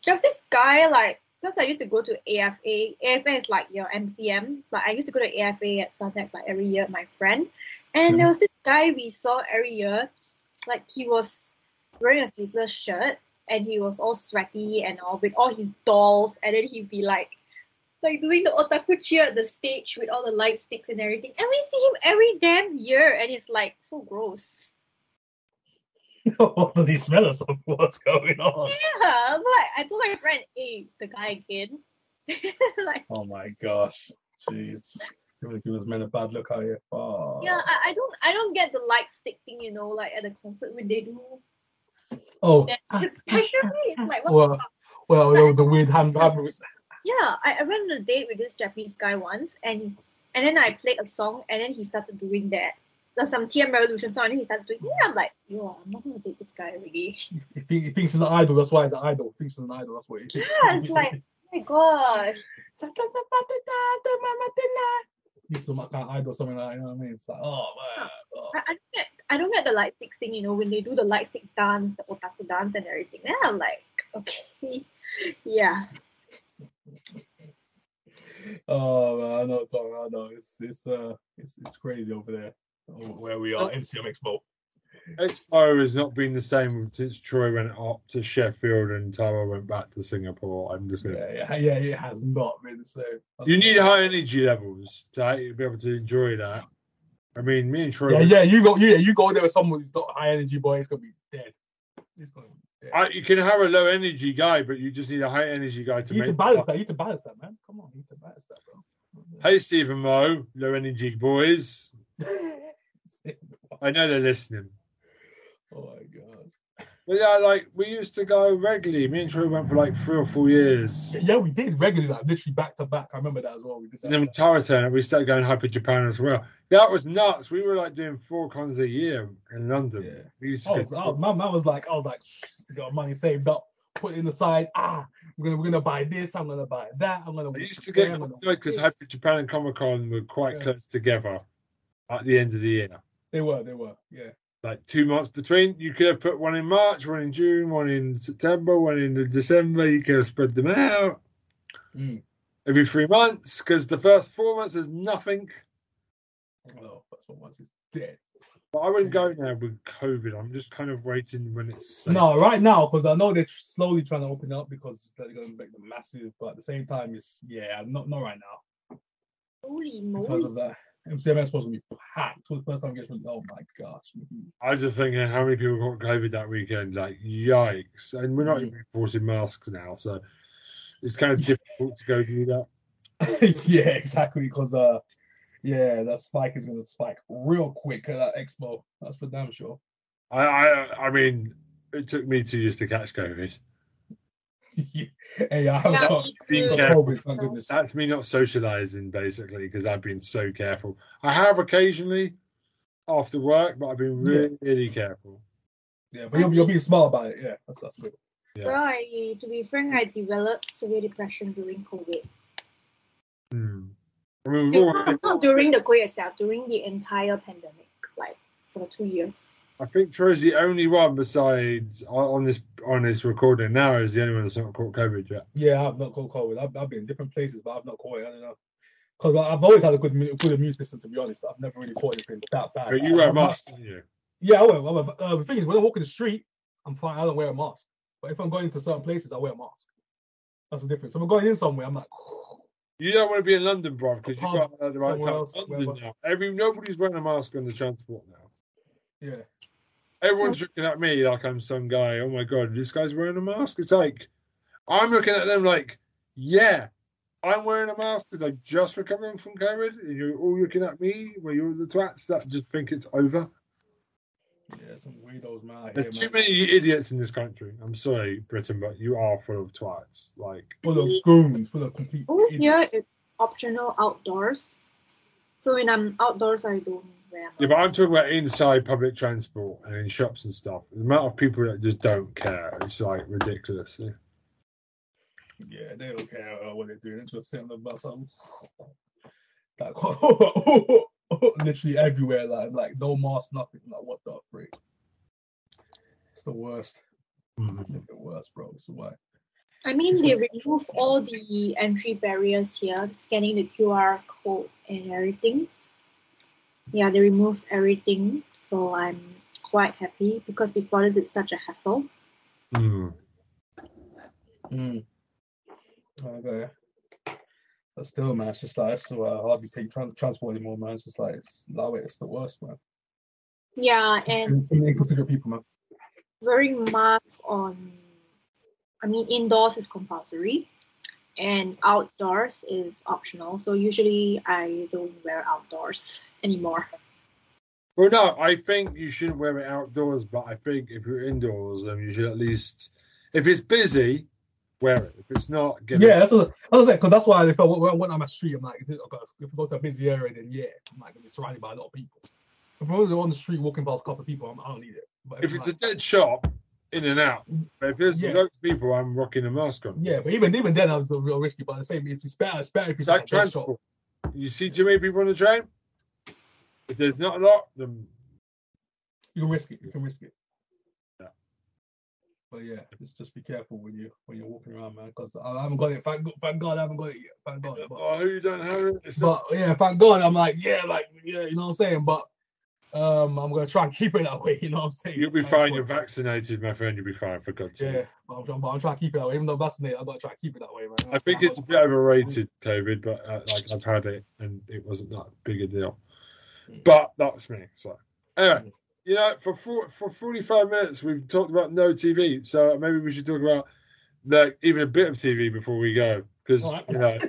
there's this guy like because I used to go to A F A. A F A is like your M C M, but I used to go to A F A at Suntec like every year. My friend, and mm. there was this guy we saw every year. Like he was wearing a sleeveless shirt. And he was all sweaty and all with all his dolls, and then he'd be like, like doing the otaku cheer at the stage with all the light sticks and everything. And we see him every damn year, and it's like so gross. What does he smell us of? What's going on? Yeah, like I told my friend, "Hey, it's the guy again." Like, oh my gosh, jeez. He was meant a bad look out here. Oh. Yeah, I, I don't, I don't get the light stick thing, you know, like at the concert when they do. Oh, especially it's like what well, the fuck? Well, like, the weird hand bubbles. Yeah, I, I went on a date with this Japanese guy once, and and then I played a song, and then he started doing that. some T M revolution song, and then he starts doing it. I'm like, yo, I'm not gonna date this guy already. He, he, he thinks he's an idol. That's why he's an idol. He thinks he's an idol. That's what he thinks. Yeah, it's like, oh my gosh. He's some kind of idol, something like that. You know what I mean? It's like, oh man. Oh. I, I don't get, I don't get the light stick thing. You know, when they do the light stick dance, the otaku dance, and everything. Then I'm like, okay, yeah. Oh man, I know, Tom. I know. It's it's uh, it's it's crazy over there where we are. M C M Expo. Expo has not been the same since Troy went up to Sheffield and Tara went back to Singapore. I'm just gonna... yeah, yeah, yeah, it has not been the same. That's you need high energy levels to be able to enjoy that. I mean, me and Troy. Yeah, was... yeah, you go, yeah, you go there with someone who's not high energy, boy. It's gonna be dead. It's gonna be dead. I, you can have a low energy guy, but you just need a high energy guy to you make. You need to balance that. You need to balance that, man. Come on, you need to balance that, bro. Hey, Stephen Moe, low energy boys. I know they're listening. Oh my god! Well, yeah, like we used to go regularly. Me and Troy went for like three or four years. Yeah, yeah we did regularly, like literally back to back. I remember that as well. We did that. And then Tara turned up, we started going Hyper Japan as well. That was nuts. We were like doing four cons a year in London. Yeah. We used to oh, oh my man was like, I was like, got money saved up, put it in the side. Ah, we're gonna we're gonna buy this. I'm gonna buy that. I'm gonna. I used to get annoyed because Hyper Japan and Comic Con were quite yeah. close together at the end of the year. They were, they were, yeah. Like two months between. You could have put one in March, one in June, one in September, one in December. You could have spread them out mm. every three months because the first four months is nothing. Oh, first four months is dead. But I wouldn't go now with COVID. I'm just kind of waiting when it's safe. No, right now because I know they're slowly trying to open up because they're going to make them massive. But at the same time, it's yeah, not not right now. Holy moly! In terms of that. M C M is supposed to be packed. For the first time, gets really, oh my gosh! I was just thinking how many people got COVID that weekend. Like yikes! And we're not even forcing masks now, so it's kind of difficult to go do that. Yeah, exactly. Because uh, yeah, that spike is going to spike real quick at that expo. That's for damn sure. I I I mean, it took me two years to catch COVID. Yeah. Hey, I yeah, not been careful. Careful. That's me not socializing basically because I've been so careful. I have occasionally after work, but I've been really, yeah. really careful. Yeah, but you'll, you'll be smart about it. Yeah, that's that's good. Yeah. Well, I, to be frank, I developed severe depression during COVID. Hmm. I mean, Dude, all... Not during the COVID itself, during the entire pandemic, like for two years. I think Troy's the only one besides on this on this recording now is the only one that's not caught COVID yet. Yeah, I've not caught COVID. I've, I've been in different places, but I've not caught it. I don't know because I've always had a good good immune system. To be honest, I've never really caught anything that bad. But you wear a mask, didn't you? Yeah, I wear. I wear uh, the thing is, when I walk in the street, I'm fine. I don't wear a mask. But if I'm going to certain places, I wear a mask. That's the difference. If I'm going in somewhere, I'm like. You don't want to be in London, bro, because you've got the right time. London now. Every nobody's wearing a mask on the transport now. Yeah. Everyone's looking at me like I'm some guy. Oh my god, this guy's wearing a mask. It's like I'm looking at them like, yeah, I'm wearing a mask because I'm just recovering from COVID, and you're all looking at me. Well, you're the twats that just think it's over. Yeah, some weirdos, man. There's here, too man. many idiots in this country. I'm sorry, Britain, but you are full of twats, like full of goons, full of complete. Oh yeah, it's optional outdoors. So when I'm outdoors, I don't. Yeah, but I'm talking about inside public transport and in shops and stuff. The amount of people that just don't care, it's like ridiculous. Yeah, yeah they don't care uh, what they're doing. They're just sitting on the bus. Um, like, literally everywhere, like, like no mask, nothing. Like, what the freak? It's the worst. Mm-hmm. It's the worst, bro. So why? I mean, they remove all the entry barriers here, scanning the Q R code and everything. Yeah, they removed everything, so I'm quite happy because before this, it's such a hassle. Mm. Mm. Okay. But still, man, it's just like, it's so uh, hard to take trans- transport anymore, man. It's just like, it's, that way, it's the worst, man. Yeah, it's and inconsiderate people, man. Wearing masks on, I mean, indoors is compulsory and outdoors is optional, so usually I don't wear outdoors anymore. Well, no, I think you shouldn't wear it outdoors, but I think if you're indoors, then you should at least, if it's busy, wear it. If it's not, get yeah, it. That's what I was like, because that's why if I went on my street, I'm like, if I go to a busy area, then yeah, I'm like, I'm surrounded by a lot of people. I'm probably on the street walking past a couple of people. I'm, I don't need it. But if, if it's like, a dead shop, in and out. But if there's yeah. loads of people, I'm rocking a mask on. Yeah, but even even then, I was real risky. But the same, if it's better, it's better if it's, it's like transport. Shop. You see too many people on the train. If there's not a lot, then you can risk it. You can risk it. Yeah. But yeah, just just be careful when you when you're walking around, man. Because I haven't got it. Thank, thank God, I haven't got it yet. Thank God. But, oh, you don't have it. It's but not... yeah, thank God. I'm like yeah, like yeah, you know what I'm saying, but. Um, I'm gonna try and keep it that way, you know what I'm saying? You'll be that's fine, you're it. Vaccinated, my friend, you'll be fine for God's sake. Yeah, I'm, I'm, I'm trying to keep it that way, even though I'm vaccinated, I'm gonna try to keep it that way, man. I, I think it's a bit overrated, COVID, but uh, like I've had it and it wasn't that big a deal. But that's me, so anyway, you know, for four, for forty-five minutes we've talked about no T V, so maybe we should talk about like even a bit of T V before we go, because right. you know,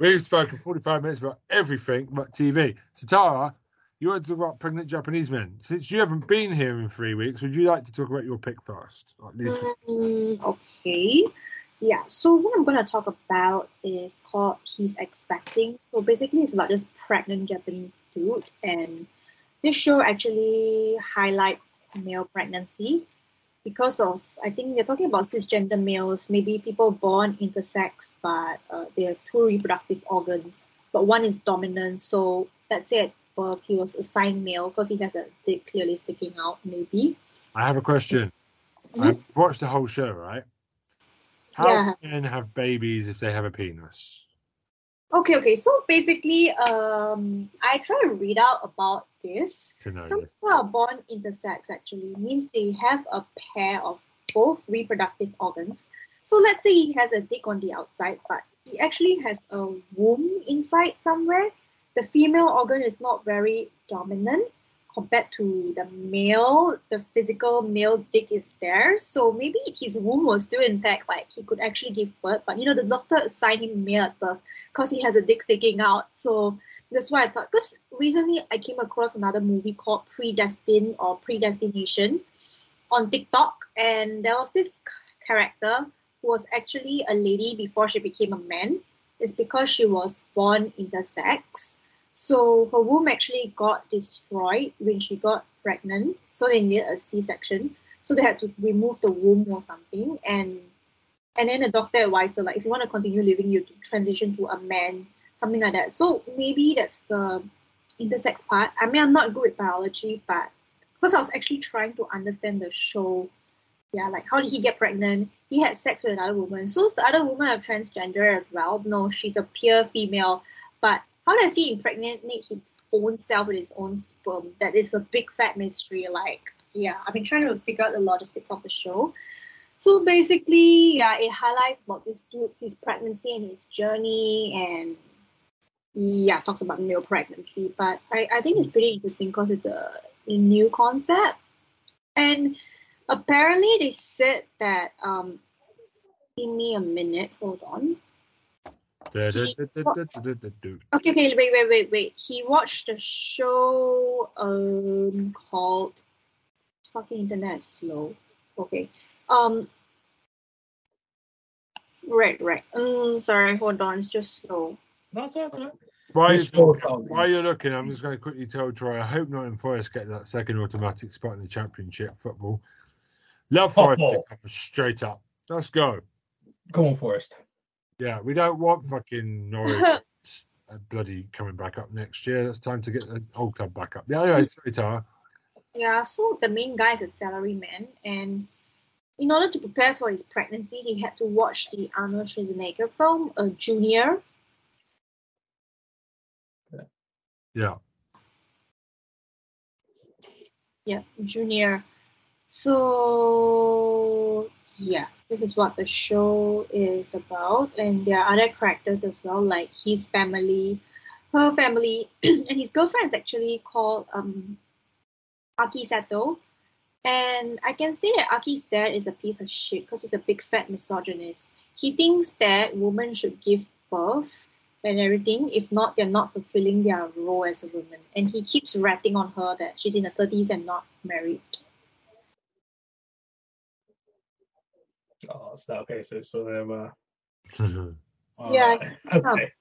we've spoken forty-five minutes about everything but T V. So Tara, you want to talk about pregnant Japanese men. Since you haven't been here in three weeks, would you like to talk about your pick first? Um, okay. Yeah. So what I'm going to talk about is called He's Expecting. So basically it's about this pregnant Japanese dude. And this show actually highlights male pregnancy because of, I think they're talking about cisgender males, maybe people born intersex, but uh, they have two reproductive organs, but one is dominant. So that's it. Well, he was assigned male because he has a dick clearly sticking out, maybe. I have a question. Mm-hmm. I've watched the whole show, right? How yeah. can men have babies if they have a penis? Okay, okay. So basically, um, I try to read out about this. Some people are born intersex, actually. It means they have a pair of both reproductive organs. So let's say he has a dick on the outside, but he actually has a womb inside somewhere. The female organ is not very dominant compared to the male. The physical male dick is there. So maybe if his womb was still intact, like he could actually give birth. But, you know, the doctor assigned him male at birth because he has a dick sticking out. So that's why I thought. Because recently I came across another movie called Predestined or Predestination on TikTok. And there was this character who was actually a lady before she became a man. It's because she was born intersex. So her womb actually got destroyed when she got pregnant. So they needed a C-section. So they had to remove the womb or something. And and then the doctor advised her, like, if you want to continue living, you to transition to a man, something like that. So maybe that's the intersex part. I mean, I'm not good with biology, but because I was actually trying to understand the show. Yeah, like, how did he get pregnant? He had sex with another woman. So is the other woman a transgender as well? No, she's a pure female. But how does he impregnate his own self with his own sperm? That is a big fat mystery. Like, yeah, I've been trying to figure out the logistics of the show. So basically, yeah, it highlights about this dude, his pregnancy and his journey. And yeah, talks about male pregnancy. But I, I think it's pretty interesting because it's a, a new concept. And apparently, they said that. Um, give me a minute. Hold on. Da, da, da, da, da, da, da, da. Okay, okay, wait, wait, wait, wait. He watched a show um called "Fucking Internet Slow." Okay. Um. Right, right. Um. Sorry, hold on. It's just slow. That's all right. Why are you looking? I'm just going to quickly tell Troy. I hope Nottingham Forest get that second automatic spot in the Championship football. Love Forest to come straight up. Let's go. Come on, Forest. Yeah, we don't want fucking Norwich bloody coming back up next year. It's time to get the old club back up. Yeah, anyway, sorry, Tara. Yeah, so the main guy is a salary man, and in order to prepare for his pregnancy, he had to watch the Arnold Schwarzenegger film, uh, Junior. Yeah. Yeah, Junior. So, yeah, this is what the show is about. And there are other characters as well, like his family, her family, and his girlfriend is actually called um, Aki Sato. And I can say that Aki's dad is a piece of shit because he's a big fat misogynist. He thinks that women should give birth and everything. If not, they're not fulfilling their role as a woman. And he keeps ratting on her that she's in her thirties and not married. Oh, so, okay, so so they uh, uh, yeah, okay.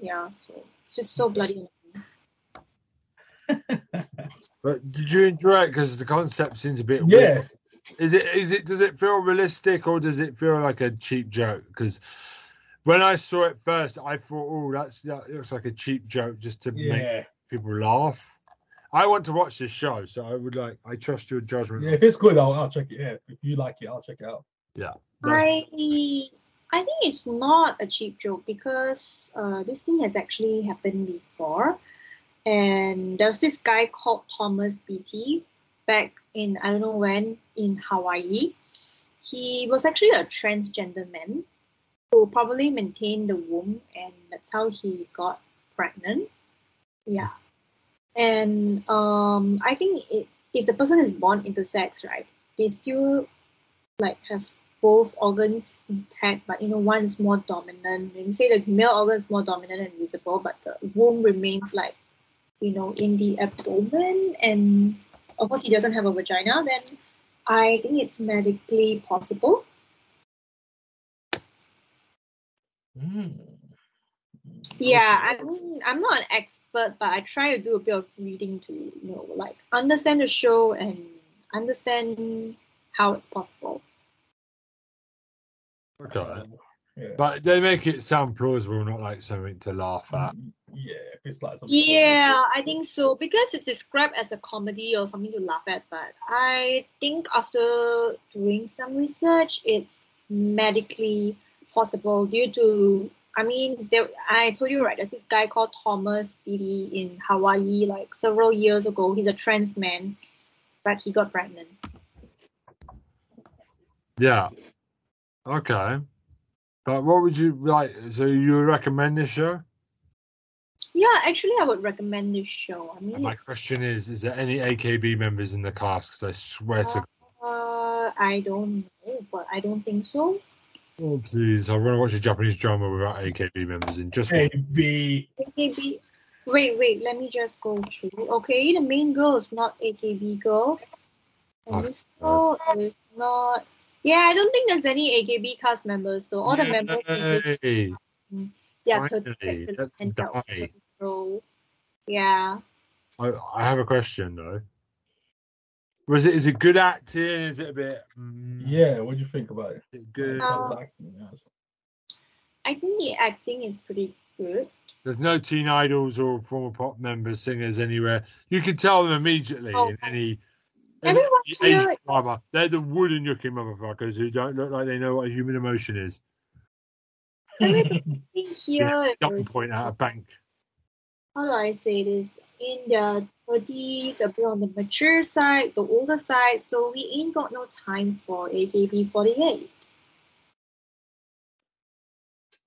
Yeah, so it's just so bloody annoying. But did you enjoy it? Because the concept seems a bit yeah. weird. Is it? Is it? Does it feel realistic or does it feel like a cheap joke? Because when I saw it first, I thought, "Oh, that's that looks like a cheap joke just to yeah. make people laugh." I want to watch this show, so I would like. I trust your judgment. Yeah, if it's good, I'll, I'll check it out. If you like it, I'll check it out. Yeah. I I think it's not a cheap joke because uh, this thing has actually happened before, and there's this guy called Thomas Beatty back in I don't know when in Hawaii. He was actually a transgender man who probably maintained the womb, and that's how he got pregnant. Yeah, and um, I think it, if the person is born intersex, right, they still like have both organs intact, but you know, one is more dominant. You say the male organ is more dominant and visible, but the womb remains like, you know, in the abdomen, and of course he doesn't have a vagina, then I think it's medically possible. Mm. Yeah, I mean, I'm not an expert, but I try to do a bit of reading to, you know, like understand the show and understand how it's possible. Okay, um, yeah. But they make it sound plausible, not like something to laugh at. Yeah, it's like something. Yeah, I think so, because it's described as a comedy or something to laugh at. But I think after doing some research, it's medically possible due to. I mean, there, I told you right. There's this guy called Thomas Beatty in Hawaii, like several years ago. He's a trans man, but he got pregnant. Yeah. Okay, but what would you like? So you would recommend this show? Yeah, actually, I would recommend this show. I mean, and my question is: is there any A K B members in the cast? Because I swear uh, to. Uh, I don't know, but I don't think so. Oh please! I want to watch a Japanese drama without A K B members in. Just A K B. A K B. Wait, wait. Let me just go through. Okay, the main girl is not A K B girls. And this girl is not. Yeah, I don't think there's any A K B cast members, though. All Yay. the members... Yay! Yeah, totally. To yeah. I, I have a question, though. Was it? Is it good acting? Is it a bit... Mm, yeah, what do you think about it? Is it good um, acting? Yes. I think the acting is pretty good. There's no teen idols or former pop members, singers anywhere. You can tell them immediately oh. in any... Everyone here, drama. They're the wooden looking motherfuckers who don't look like they know what a human emotion is. Everyone here don't point out a bank. How do I say this? In the thirties, a bit on the mature side, the older side, so we ain't got no time for A K B forty-eight.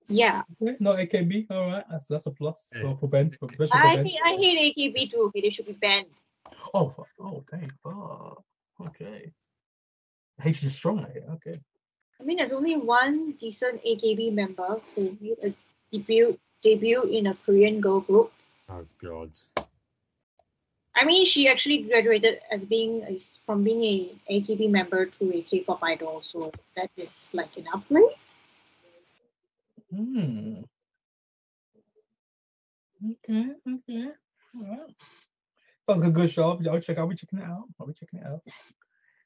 Yeah. Okay, not A K B, alright, that's, that's a plus. Yeah. For band, for I, think, I hate A K B too, okay, they should be banned. Oh, fuck. Oh, dang. Fuck. Okay. Haitian's strong. Okay. I mean, there's only one decent A K B member who made a debut debut in a Korean girl group. Oh, God. I mean, she actually graduated as being a, from being a AKB member to a K-pop idol, so that is like an upgrade. Hmm. Okay. Okay. All right. Sounds like a good show. I'll check. Are we checking it out? Are we checking it out?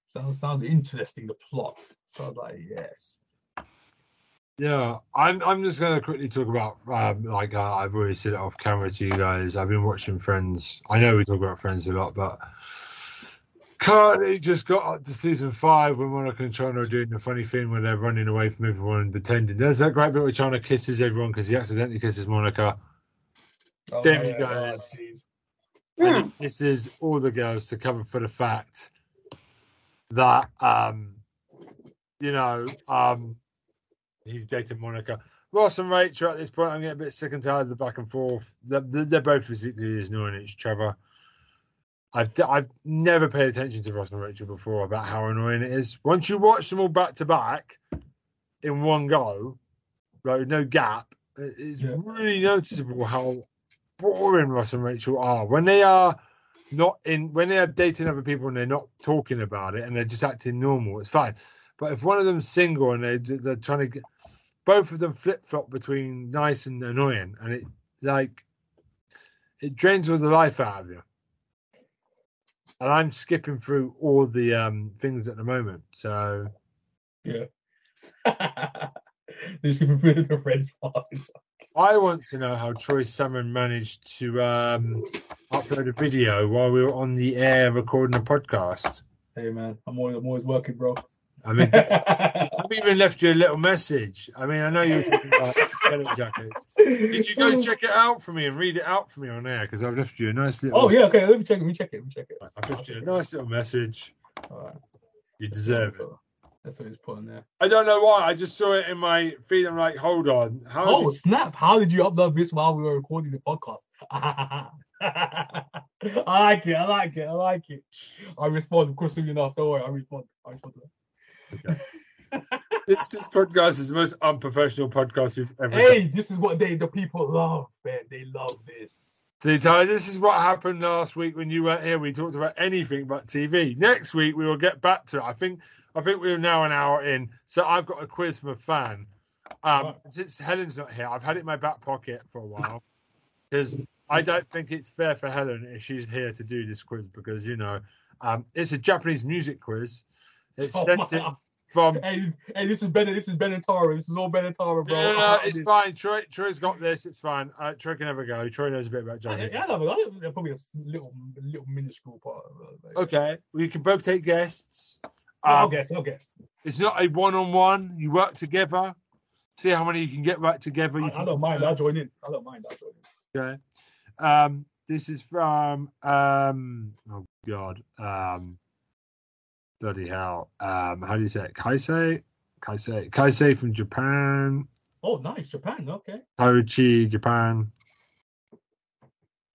Sounds sounds interesting. The plot. Sounds like yes. Yeah, I'm. I'm just going to quickly talk about. Um, like uh, I've already said it off camera to you guys. I've been watching Friends. I know we talk about Friends a lot, but currently just got up to season five when Monica and Chandler are doing the funny thing where they're running away from everyone and pretending. There's that great bit where Chandler kisses everyone because he accidentally kisses Monica. Oh, there you go. And it kisses all the girls to cover for the fact that, um, you know, um, he's dating Monica. Ross and Rachel, at this point, I'm getting a bit sick and tired of the back and forth. They're, they're both physically annoying each other. I've, I've never paid attention to Ross and Rachel before about how annoying it is. Once you watch them all back to back in one go, like no gap, it's yeah. really noticeable how boring Ross and Rachel are when they are not in when they are dating other people and they're not talking about it and they're just acting normal. It's fine, but if one of them's single and they they're trying to get both of them flip flop between nice and annoying, and it like it drains all the life out of you. and I'm skipping through all the um, things at the moment. So yeah, they're skipping through the Friends part. I want to know how Troy Salmon managed to um, upload a video while we were on the air recording a podcast. Hey man, I'm always, I'm always working, bro. I mean, I've even left you a little message. I mean, I know you were talking about pellet jackets. Did you go check it out for me and read it out for me on air? Because I've left you a nice little. Oh yeah, okay. Let me check it. Let me check it. Let me check it. I've left you a nice little message. All right. You deserve it. That's what he's putting there. I don't know why. I just saw it in my feed. I'm like, hold on. How oh, it... snap. How did you upload this while we were recording the podcast? I like it. I like it. I like it. I respond. Of course, soon enough. Don't worry. I respond. I respond to that. Okay. this, this podcast is the most unprofessional podcast we've ever Hey, done. This is what they the people love, man. They love this. See, Ty, this is what happened last week when you were here. We talked about anything but T V. Next week, we will get back to it. I think... I think we're now an hour in, so I've got a quiz from a fan. Um, wow. Since Helen's not here, I've had it in my back pocket for a while because I don't think it's fair for Helen if she's here to do this quiz because, you know, um, it's a Japanese music quiz. It's oh, sent in from... Hey, hey, this is Ben. This is Benatara. This is all Benatara, bro. Yeah, no, it's fine. Troy, Troy's got this. It's fine. Uh, Troy can have a go. Troy knows a bit about Japanese. Yeah, I, I love it. Probably a little, little minuscule part of it. Okay, we can both take guests. Um, I'll guess, I'll guess. It's not a one-on-one. You work together. See how many you can get right together. You I, I don't mind. I'll join in. I don't mind. I'll join in. Okay. Um, this is from... Um, oh, God. Um, bloody hell. Um, how do you say it? Kaisei? Kaisei. Kaisei from Japan. Oh, nice. Japan. Okay. Tochi, Japan.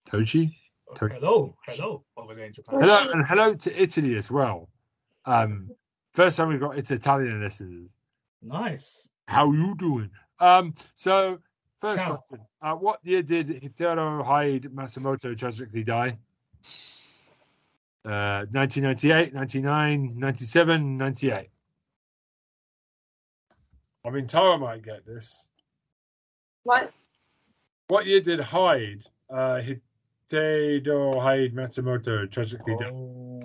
Tochi? Tochi. Hello. Hello. Over there in Japan. Hello, and hello to Italy as well. Um, first time we've got it's Italian listeners. Nice. How you doing? Um, so first Ciao. question: uh, what year did Hideto Matsumoto tragically die? Uh, nineteen ninety-eight, ninety-nine, ninety-seven, ninety-eight. I mean, Tara might get this. What? What year did Hyde uh, Hideto Hyde Matsumoto tragically oh. die?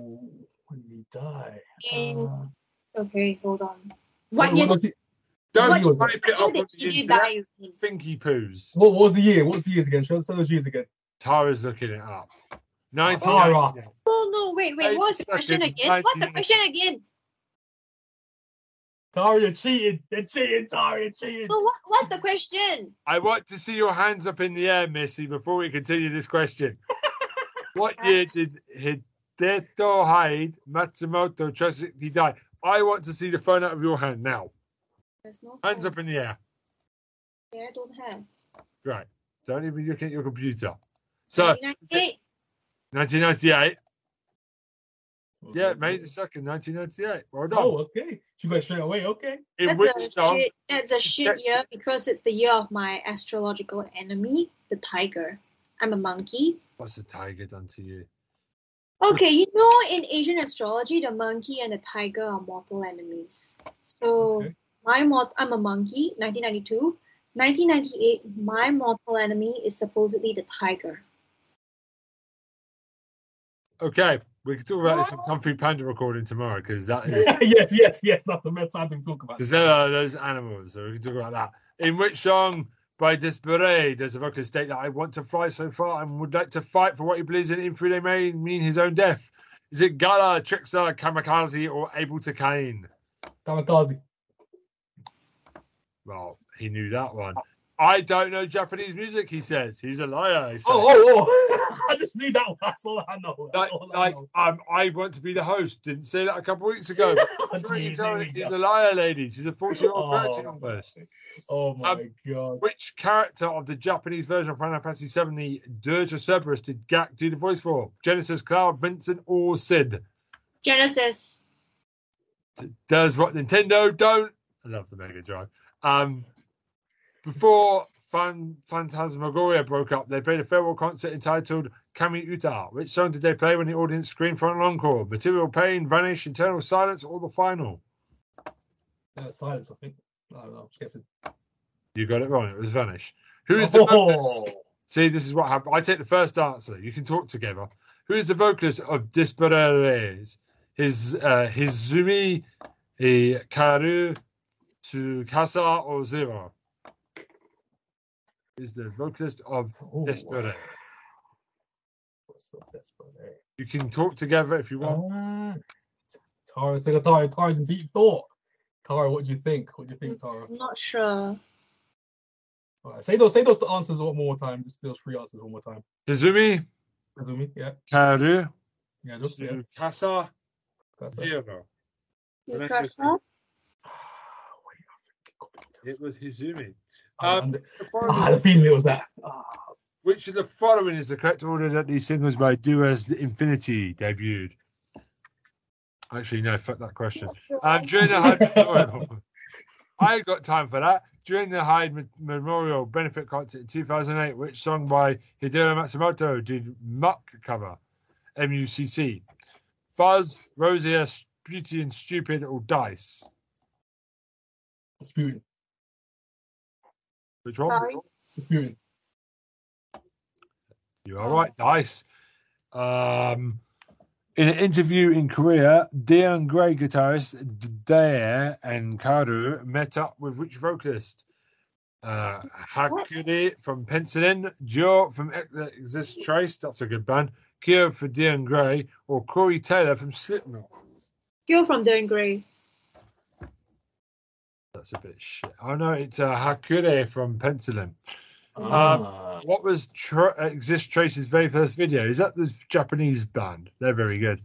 Die. Um, okay, hold on. What year? Don't was type it up on the internet. Thinky poos. What, what was the year? What was the years again? Show us those years again. Tara's looking it up. nineteen. Oh, oh no! Wait, wait. What's the question again? nineteen... What's the question again? Tara, you're cheating. You're cheating, Tara. You're cheating. But what? What's the question? I want to see your hands up in the air, Missy, before we continue this question. What year did he? Hideto Hyde Matsumoto tragically died. I want to see the phone out of your hand now. There's no hands phone. Up in the air. Yeah, I don't have. Right. Don't even look at your computer. So nineteen ninety-eight. nineteen ninety-eight. Okay. Yeah, May the second, nineteen ninety-eight. Well done. Oh, okay. She went straight away. Okay. In that's, which a song shit, that's a shit year because it's the year of my astrological enemy, the tiger. I'm a monkey. What's the tiger done to you? Okay, you know, in Asian astrology, the monkey and the tiger are mortal enemies. So, okay. my mort- I'm a monkey, nineteen ninety-two. nineteen ninety-eight, my mortal enemy is supposedly the tiger. Okay, we can talk about what? This with Humphrey Panda recording tomorrow, because that is... yes, yes, yes, that's the best time to talk about. Because there are those animals, so we can talk about that. In which song... By Desperate, does the vocalist state that I want to fly so far and would like to fight for what he believes in, even though they may mean his own death? Is it Gala, Trickster, Kamikaze, or Able to Cain? Kamikaze. Well, he knew that one. I don't know Japanese music, he says. He's a liar. He says. Oh, oh, oh. I just knew that one. That's all I know. That's like, all I, like know. Um, I want to be the host. Didn't say that a couple of weeks ago. She's a liar, lady. She's a forty-year-old virgin almost. Oh, my um, God. Which character of the Japanese version of Final Fantasy seven, the Dirge of Cerberus, did Gak do the voice for? Genesis, Cloud, Vincent, or Sid? Genesis. Does what Nintendo don't. I love the Mega Drive. Um... Before Fan- Phantasmagoria broke up, they played a farewell concert entitled Kami Uta. Which song did they play when the audience screamed for an encore? Material Pain, Vanish, Eternal Silence, or The Final? Uh, silence, I think. I don't know, I'm just guessing. You got it wrong, it was Vanish. Who is the oh. vocalist? See, this is what happened. I take the first answer. You can talk together. who is the vocalist of Desperados, his uh, Hizumi e Karu Tsukasa Ozora. Is the vocalist of Desperados. You can talk together if you want. Uh, Tara, it's like a Tara. Tara's in deep thought. Tara, what do you think? What do you think, Tara? I'm not sure. All right, say those, say those answers one more time. Just those three answers one more time. Izumi. Izumi, yeah. Karu. Yeah, those two. Tsukasa. Zero. Tsukasa? It was Izumi. Um, ah, the feeling it was that. Ah. Which of the following is the correct order that these singles by Duo's Infinity debuted? Actually, no, fuck that question. Um, during the Hyde Memorial, I got time for that. During the Hyde Memorial benefit concert in two thousand eight, which song by Hideto Matsumoto did Muck cover? M U C C. Fuzz, Rosia, Beauty and Stupid, or Dice? Disputing. Which one? Disputing. You are right, Dice. Um, in an interview in Korea, Dir En Grey guitarist Dir En Karu met up with which vocalist? Uh, Hakuri from Penicillin, Joe from Exist Trace, that's a good band, Kyo for Dir En Grey, or Corey Taylor from Slipknot? Kyo from Dir En Grey. That's a bit shit. Oh no, it's uh, Hakuri from Penicillin. Um, ah. What was Tra- Exist Trace's very first video? Is that the Japanese band? They're very good.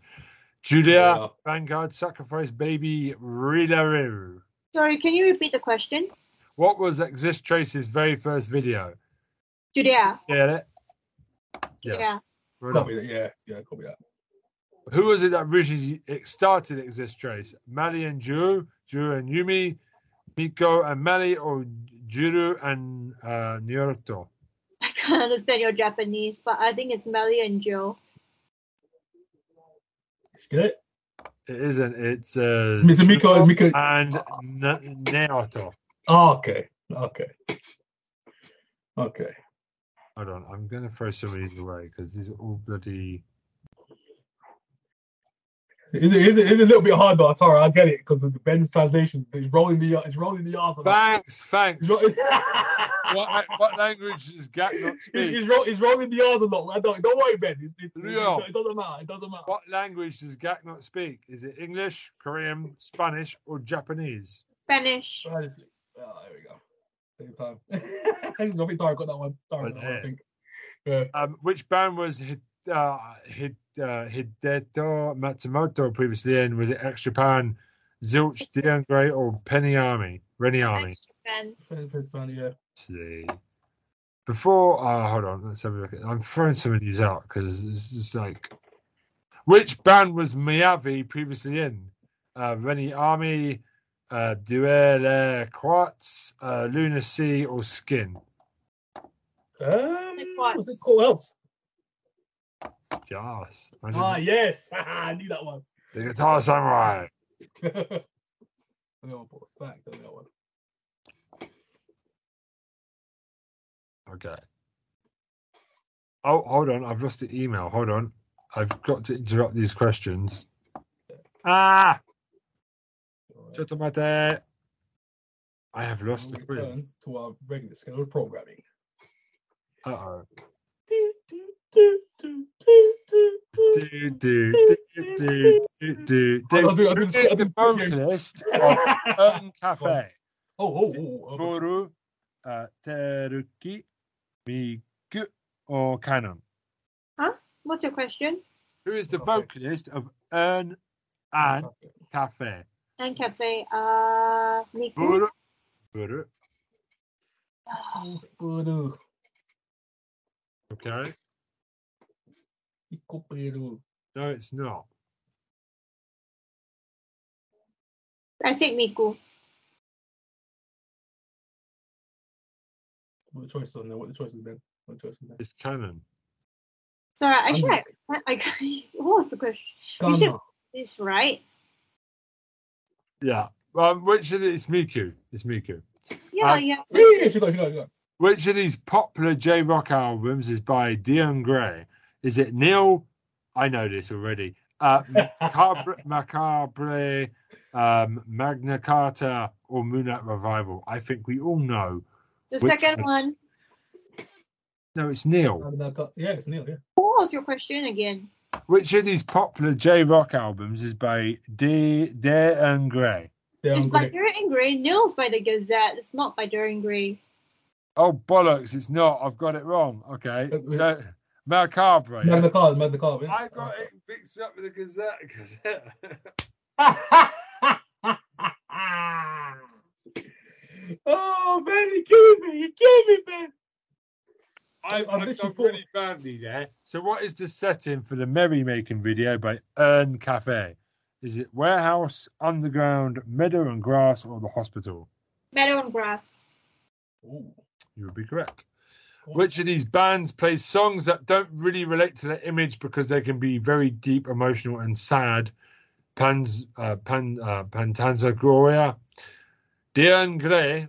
Julia, yeah. Vanguard, Sacrifice, Baby, Rilaru. Sorry, can you repeat the question? What was Exist Trace's very first video? Julia. Get it? Yes. Yeah. Right that. Yeah, yeah, copy that. Who was it that originally started Exist Trace? Meli and Juru, Juru and Yumi, Miko and Meli, or Juru and uh, Nyoruto? I can't understand your Japanese, but I think it's Meli and Joe. Get it? It isn't. It's uh, Mister Miko, Miko and N- Naoto. Oh, okay. Okay. Okay. Hold on. I'm going to throw some of these away because these are all bloody... It's, it's, it's a little bit hard, though, Tara. I get it because the Ben's translation is rolling the it's rolling the arse. Thanks, thanks. what, what language does Gak not speak? He's, he's rolling the arse a lot. I don't. Don't worry, Ben. It's, it's, yeah. It doesn't matter. It doesn't matter. What language does Gak not speak? Is it English, Korean, Spanish, or Japanese? Spanish. Oh, there we go. Same time. I think Tara got that one. Tara got that one, I think. Yeah. Um, which band was hit? Uh, Hid, uh, Hideto Matsumoto previously in with X Japan, Zilch, Dir En Grey, or Penny Army, Renny Army. Yeah. See, before, uh, hold on, let's have a look. At, I'm throwing some of these out because it's just like, which band was Miyavi previously in? Uh, Renny Army, uh, Duele Quartz, uh, Lunacy, or Skin? Um, what's it called else? Yes. Ah, yes. I knew that one. The Guitar Samurai. I know I back. I know that one. Okay. Oh, hold on. I've lost the email. Hold on. I've got to interrupt these questions. Ah! Chotomate. I have lost the quiz. To our regular schedule programming. Uh-oh. Do, do, do, do, do, do, do, do, do. Who is the vocalist of Gundam Cafe? Oh, oh, oh. Boru, uh, Teruki, Miku, or Canon? Huh? What's your question? Who is the vocalist of Gundam Cafe? Gundam Cafe, uh, Miku. Boru. Boru. Oh, Boru. Okay. No, it's not. I said Miko. What the choice on there? What the choice is then? What the choice is there? It's Canon. Sorry, actually, I, I, I, I what was the question? Gama. You should this right. Yeah. Um, which of these? It's Miko. It's Miko. Yeah, um, yeah. Which, yeah, yeah, yeah. Which of these popular J-rock albums is by Dir En Grey? Is it Neil, I know this already. Uh, macabre, macabre um, Magna Carta or Moonlight Revival. I think we all know. The second one. No, it's Neil. Yeah, it's Neil, yeah. What was your question again? Which of these popular J-Rock albums is by Dir En Grey? It's by Dir En Grey. Neil's by The Gazette. It's not by Dir En Grey. Oh, bollocks. It's not. I've got it wrong. Okay. So, Macabre. Magna Carta, Magna Carta. Yeah. I got it mixed up with The Gazette. Gazette. Oh, man, you killed me. You killed me, man. I've, I've done really badly there. So what is the setting for the merrymaking video by Earn Cafe? Is it warehouse, underground, meadow and grass, or the hospital? Meadow and grass. Ooh, you would be correct. Ooh. Which of these bands plays songs that don't really relate to their image because they can be very deep, emotional and sad? Panz, uh, Pan, uh, Pantanza Gloria, Dir En Grey,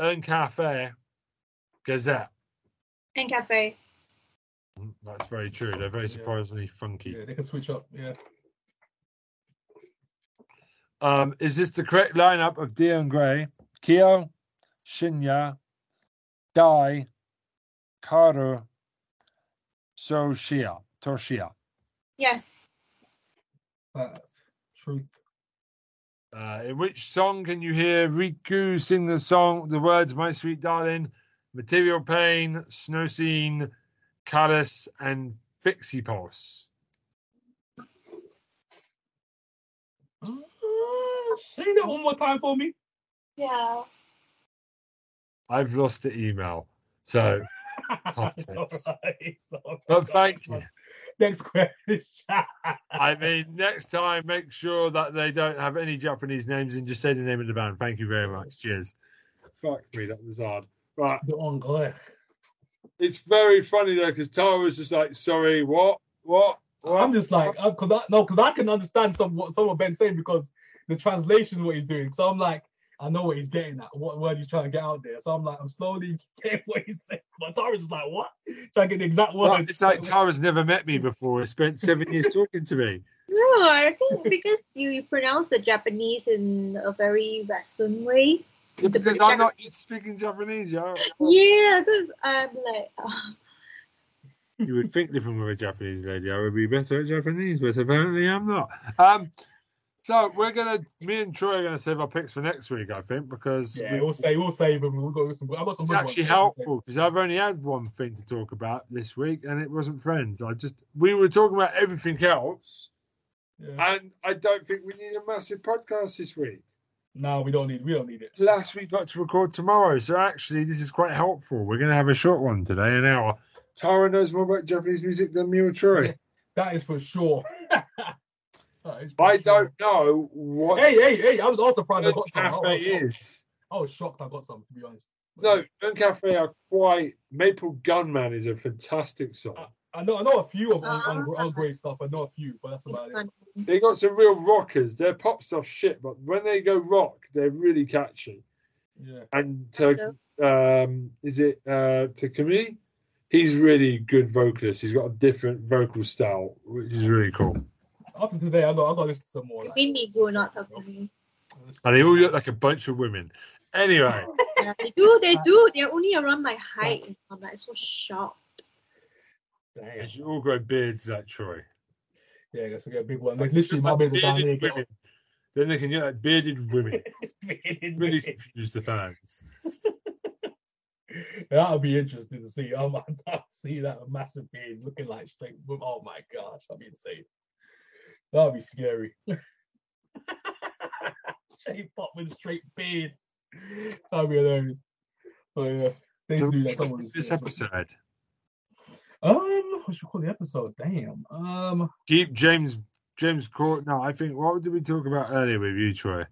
Earn Cafe, Gazette. And cafe. That's very true. They're very surprisingly yeah. funky. Yeah, they can switch up. Yeah. Um, is this the correct lineup of Dir En Grey, Kyo, Shinya, Dai, Karu, Soshia, Toshia? Yes. That's truth. Uh, in which song can you hear Riku sing the song, the words "My Sweet Darling"? Material Pain, Snow Scene, Callus, and Pixie Pulse. Uh, say that one more time for me. Yeah. I've lost the email, so tough tips. Right, but thank you. Next question. I mean, next time, make sure that they don't have any Japanese names and just say the name of the band. Thank you very much. Cheers. Fuck me, that was hard. Right. It's very funny though, because Tara was just like, sorry, what? What? what? I'm just like, because I, no, because I can understand some what some of Ben's saying because the translation is what he's doing. So I'm like, I know what he's getting at, what word he's trying to get out there. So I'm like, I'm slowly getting what he's saying. But Tara's just like, what? Trying to get the exact word. Right, it's like Tara's never met me before. I spent seven years talking to me. No, I think because you, you pronounce the Japanese in a very Western way. Yeah, because I'm not used to speaking Japanese, yo. Yeah, because I'm like... Oh. You would think living with a Japanese lady, I would be better at Japanese, but apparently I'm not. Um, so we're going to... Me and Troy are going to save our picks for next week, I think, because... Yeah, we, we'll save, we'll save them. We've got some, I've got some it's actually helpful, because I've only had one thing to talk about this week, and it wasn't Friends. I just... We were talking about everything else, yeah. And I don't think we need a massive podcast this week. No, we don't need. We don't need it. Plus, we've got to record tomorrow, so actually, this is quite helpful. We're going to have a short one today, an hour. Tara knows more about Japanese music than me or Troy. Yeah, that is for sure. is for I sure. don't know what. Hey, hey, hey! I was also surprised I got some. Cafe is. I was shocked I got some. To be honest. No, Gun Cafe are quite. Maple Gunman is a fantastic song. Uh, I know, I know a few of on, on, on great stuff. I know a few, but that's about it. They got some real rockers. Their pop stuff shit, but when they go rock, they're really catchy. Yeah. And to, um, is it uh, Takumi? He's really good vocalist. He's got a different vocal style, which is really cool. After today, I got I got to listen to some more. Like, Migo, not Takumi. And they all look like a bunch of women. Anyway. Yeah, they do. They do. They're only around my height. I'm like so shocked. They should all grow beards, that Troy. Yeah, that's a good big one. Like, literally, my beard down here. Women. Then they can get like bearded women. Bearded really confuse the fans. That'll be interesting to see. I'm, I'll see that massive beard looking like straight. Oh my gosh, that'd be insane. That'll be scary. Shape up with straight beard. That'll be hilarious. But yeah, they so do that. Someone this episode. Right? Um, what should we call the episode? Damn. Um, Keep James James Court. No, I think what did we talk about earlier with you, Troy?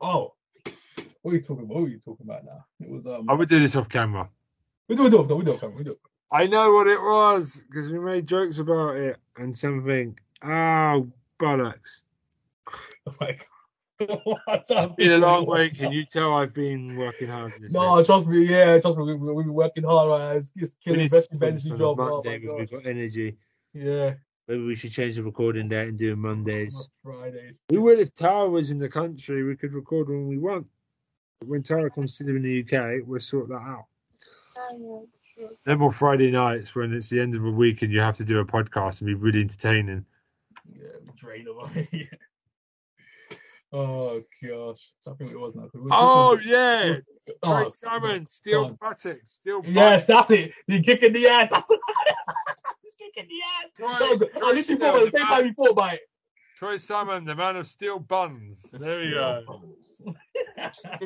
Oh, what are you talking about? What are you talking about now? It was. Um, I would do this off camera. We do, we do, we do, camera. We do. I know what it was because we made jokes about it and something. Oh, bollocks! Oh my God. It's been a long week. Can you tell I've been working hard? This no, week. trust me. Yeah, trust me. We've been working hard. Right? It's, it's killing. Especially Ben's job. Monday, oh, we've got energy. Yeah. Maybe we should change the recording date and do Mondays. Not Fridays. We were if Tara was in the country, we could record when we want. But when Tara comes to live in the U K, we'll sort that out. I know. Then on Friday nights, when it's the end of a week and you have to do a podcast and be really entertaining. Yeah, we drain away. Oh, gosh. I think it was that. Oh, yeah. Trey Salmon, Steel Patrick, Steel Patrick. Yes, that's it. You kick in the ass. That's it. He's kicking the ass. Right. No, I literally thought about the same time you thought about it. Trey Salmon, the man of steel buns. The there we go.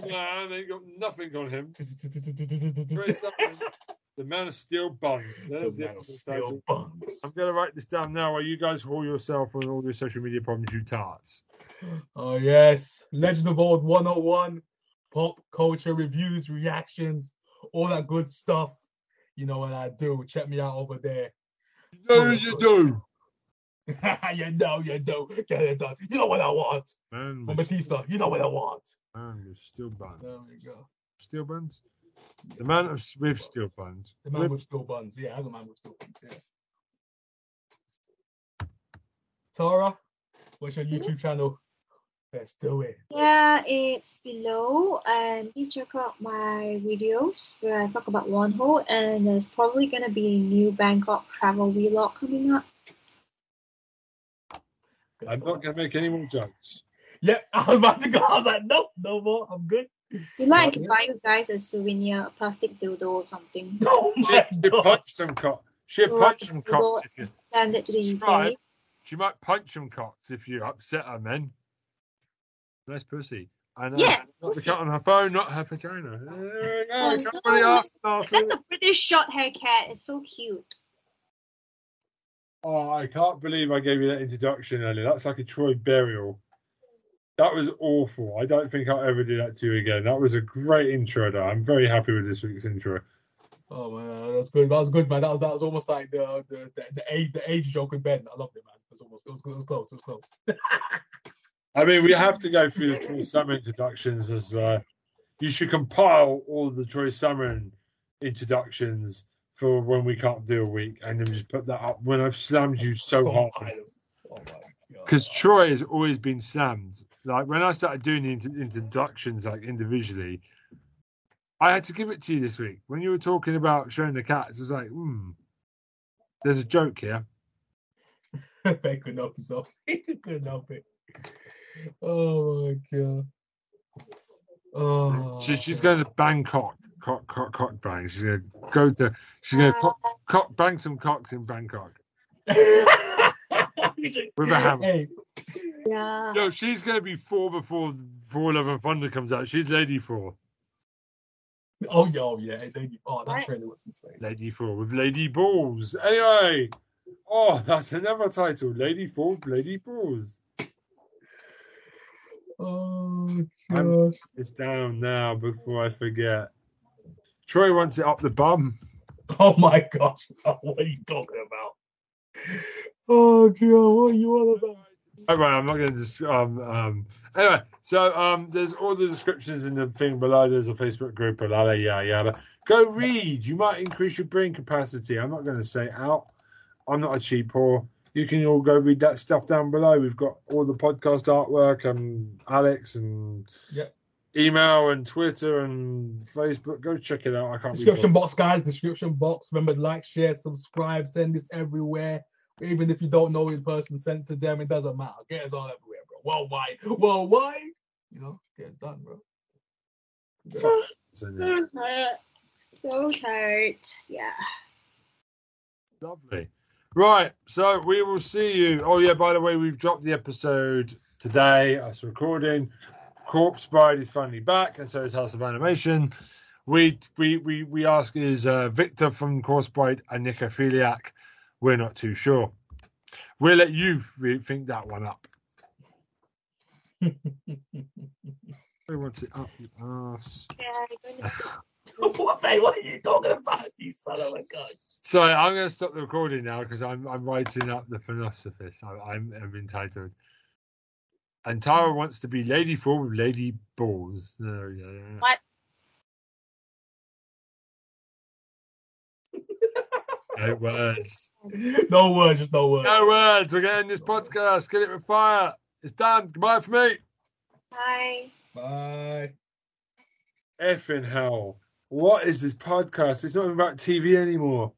Man, ain't got nothing on him. Trey Salmon, the man of steel buns. There's the, the steel buns. I'm going to write this down now while you guys haul yourself on all your social media problems, you tarts. Oh, yes. Legend of Old one oh one. Pop culture reviews, reactions, all that good stuff. You know what I do. Check me out over there. You know what you do. You know you do. Get it done. You know what I want. Man, Batista, you know what I want. Man, you're steel buns. There we go. Steel buns? The man of, with steel buns. The man with, with steel buns. Yeah, I'm the man with steel buns. Yeah. Tara, what's your YouTube channel? Let's do it. Yeah, it's below. And please check out my videos where I talk about One Hole. And there's probably going to be a new Bangkok travel vlog coming up. I'm not going to make any more jokes. Yep, I was about to go. I was like, nope, no more. I'm good. You might like, buy you guys a souvenir, a plastic dildo or something. Oh my she, God. Punch some cops. She'll so punch some cops if you subscribe. U K. She might punch some cops if you upset her, men. Nice pussy. And, uh, yeah. Not the cat on her phone, not her vagina. There we go. Oh, somebody no, else that's, that's a British short hair cat. It's so cute. Oh, I can't believe I gave you that introduction earlier. That's like a Troy burial. That was awful. I don't think I'll ever do that to you again. That was a great intro, though. I'm very happy with this week's intro. Oh, man, that's good. That was good, man. That was that was almost like the the the, the age the age joke with Ben. I loved it, man. It was almost it was, it was close. It was close. I mean, we have to go through the Troy Salmon introductions. As uh, you should compile all the Troy Salmon introductions for when we can't do a week, and then just put that up when I've slammed you so hard. Because oh Troy has always been slammed. Like when I started doing the int- introductions, like individually, I had to give it to you this week. When you were talking about showing the cats, it's like, hmm, there's a joke here. Ben couldn't help himself. He couldn't help it. Oh my God. Oh. She, she's going to Bangkok. Cock, cock, cock, bang. She's gonna go to. She's gonna cock, cock, bang some cocks in Bangkok with a hammer. Hey. Yeah. No, she's gonna be four before Four Love and Thunder comes out. She's Lady Four. Oh yo, yeah, Lady. Oh, that trailer was insane. Lady Four with Lady Balls. Anyway, oh, that's another title. Lady Four, Lady Balls. Oh gosh, it's down now. Before I forget. Troy wants it up the bum. Oh my gosh, what are you talking about? Oh God, what are you all about? All right, I'm not going to. Dist- um, um, anyway, so um, there's all the descriptions in the thing below. There's a Facebook group, la yada yada. Go read. You might increase your brain capacity. I'm not going to say out. I'm not a cheap whore. You can all go read that stuff down below. We've got all the podcast artwork and Alex and yep. Email and Twitter and Facebook. Go check it out. I can't. Description box, guys. Description box. Remember, like, share, subscribe. Send this everywhere. Even if you don't know in person, send it to them. It doesn't matter. Get us all everywhere, bro. Worldwide, worldwide. You know, get it done, bro. Yeah. So tired. Yeah. Lovely. Right. So we will see you. Oh yeah. By the way, we've dropped the episode today. Us recording. Corpse Bride is finally back, and so is House of Animation. We we we, we ask, is uh, Victor from Corpse Bride a necrophiliac? We're not too sure. We'll let you think that one up. Who wants it up the ass? Yeah, what, mate, what are you talking about, you son of a gun? So I'm going to stop the recording now because I'm I'm writing up the Philosophist. I, I'm, I'm entitled. And Tara wants to be Lady Four with Lady Balls. No, yeah, yeah. What? No words. No words, just no words. No words. We're getting this podcast. Get it with fire. It's done. Goodbye for me. Bye. Bye. Effing hell. What is this podcast? It's not about T V anymore.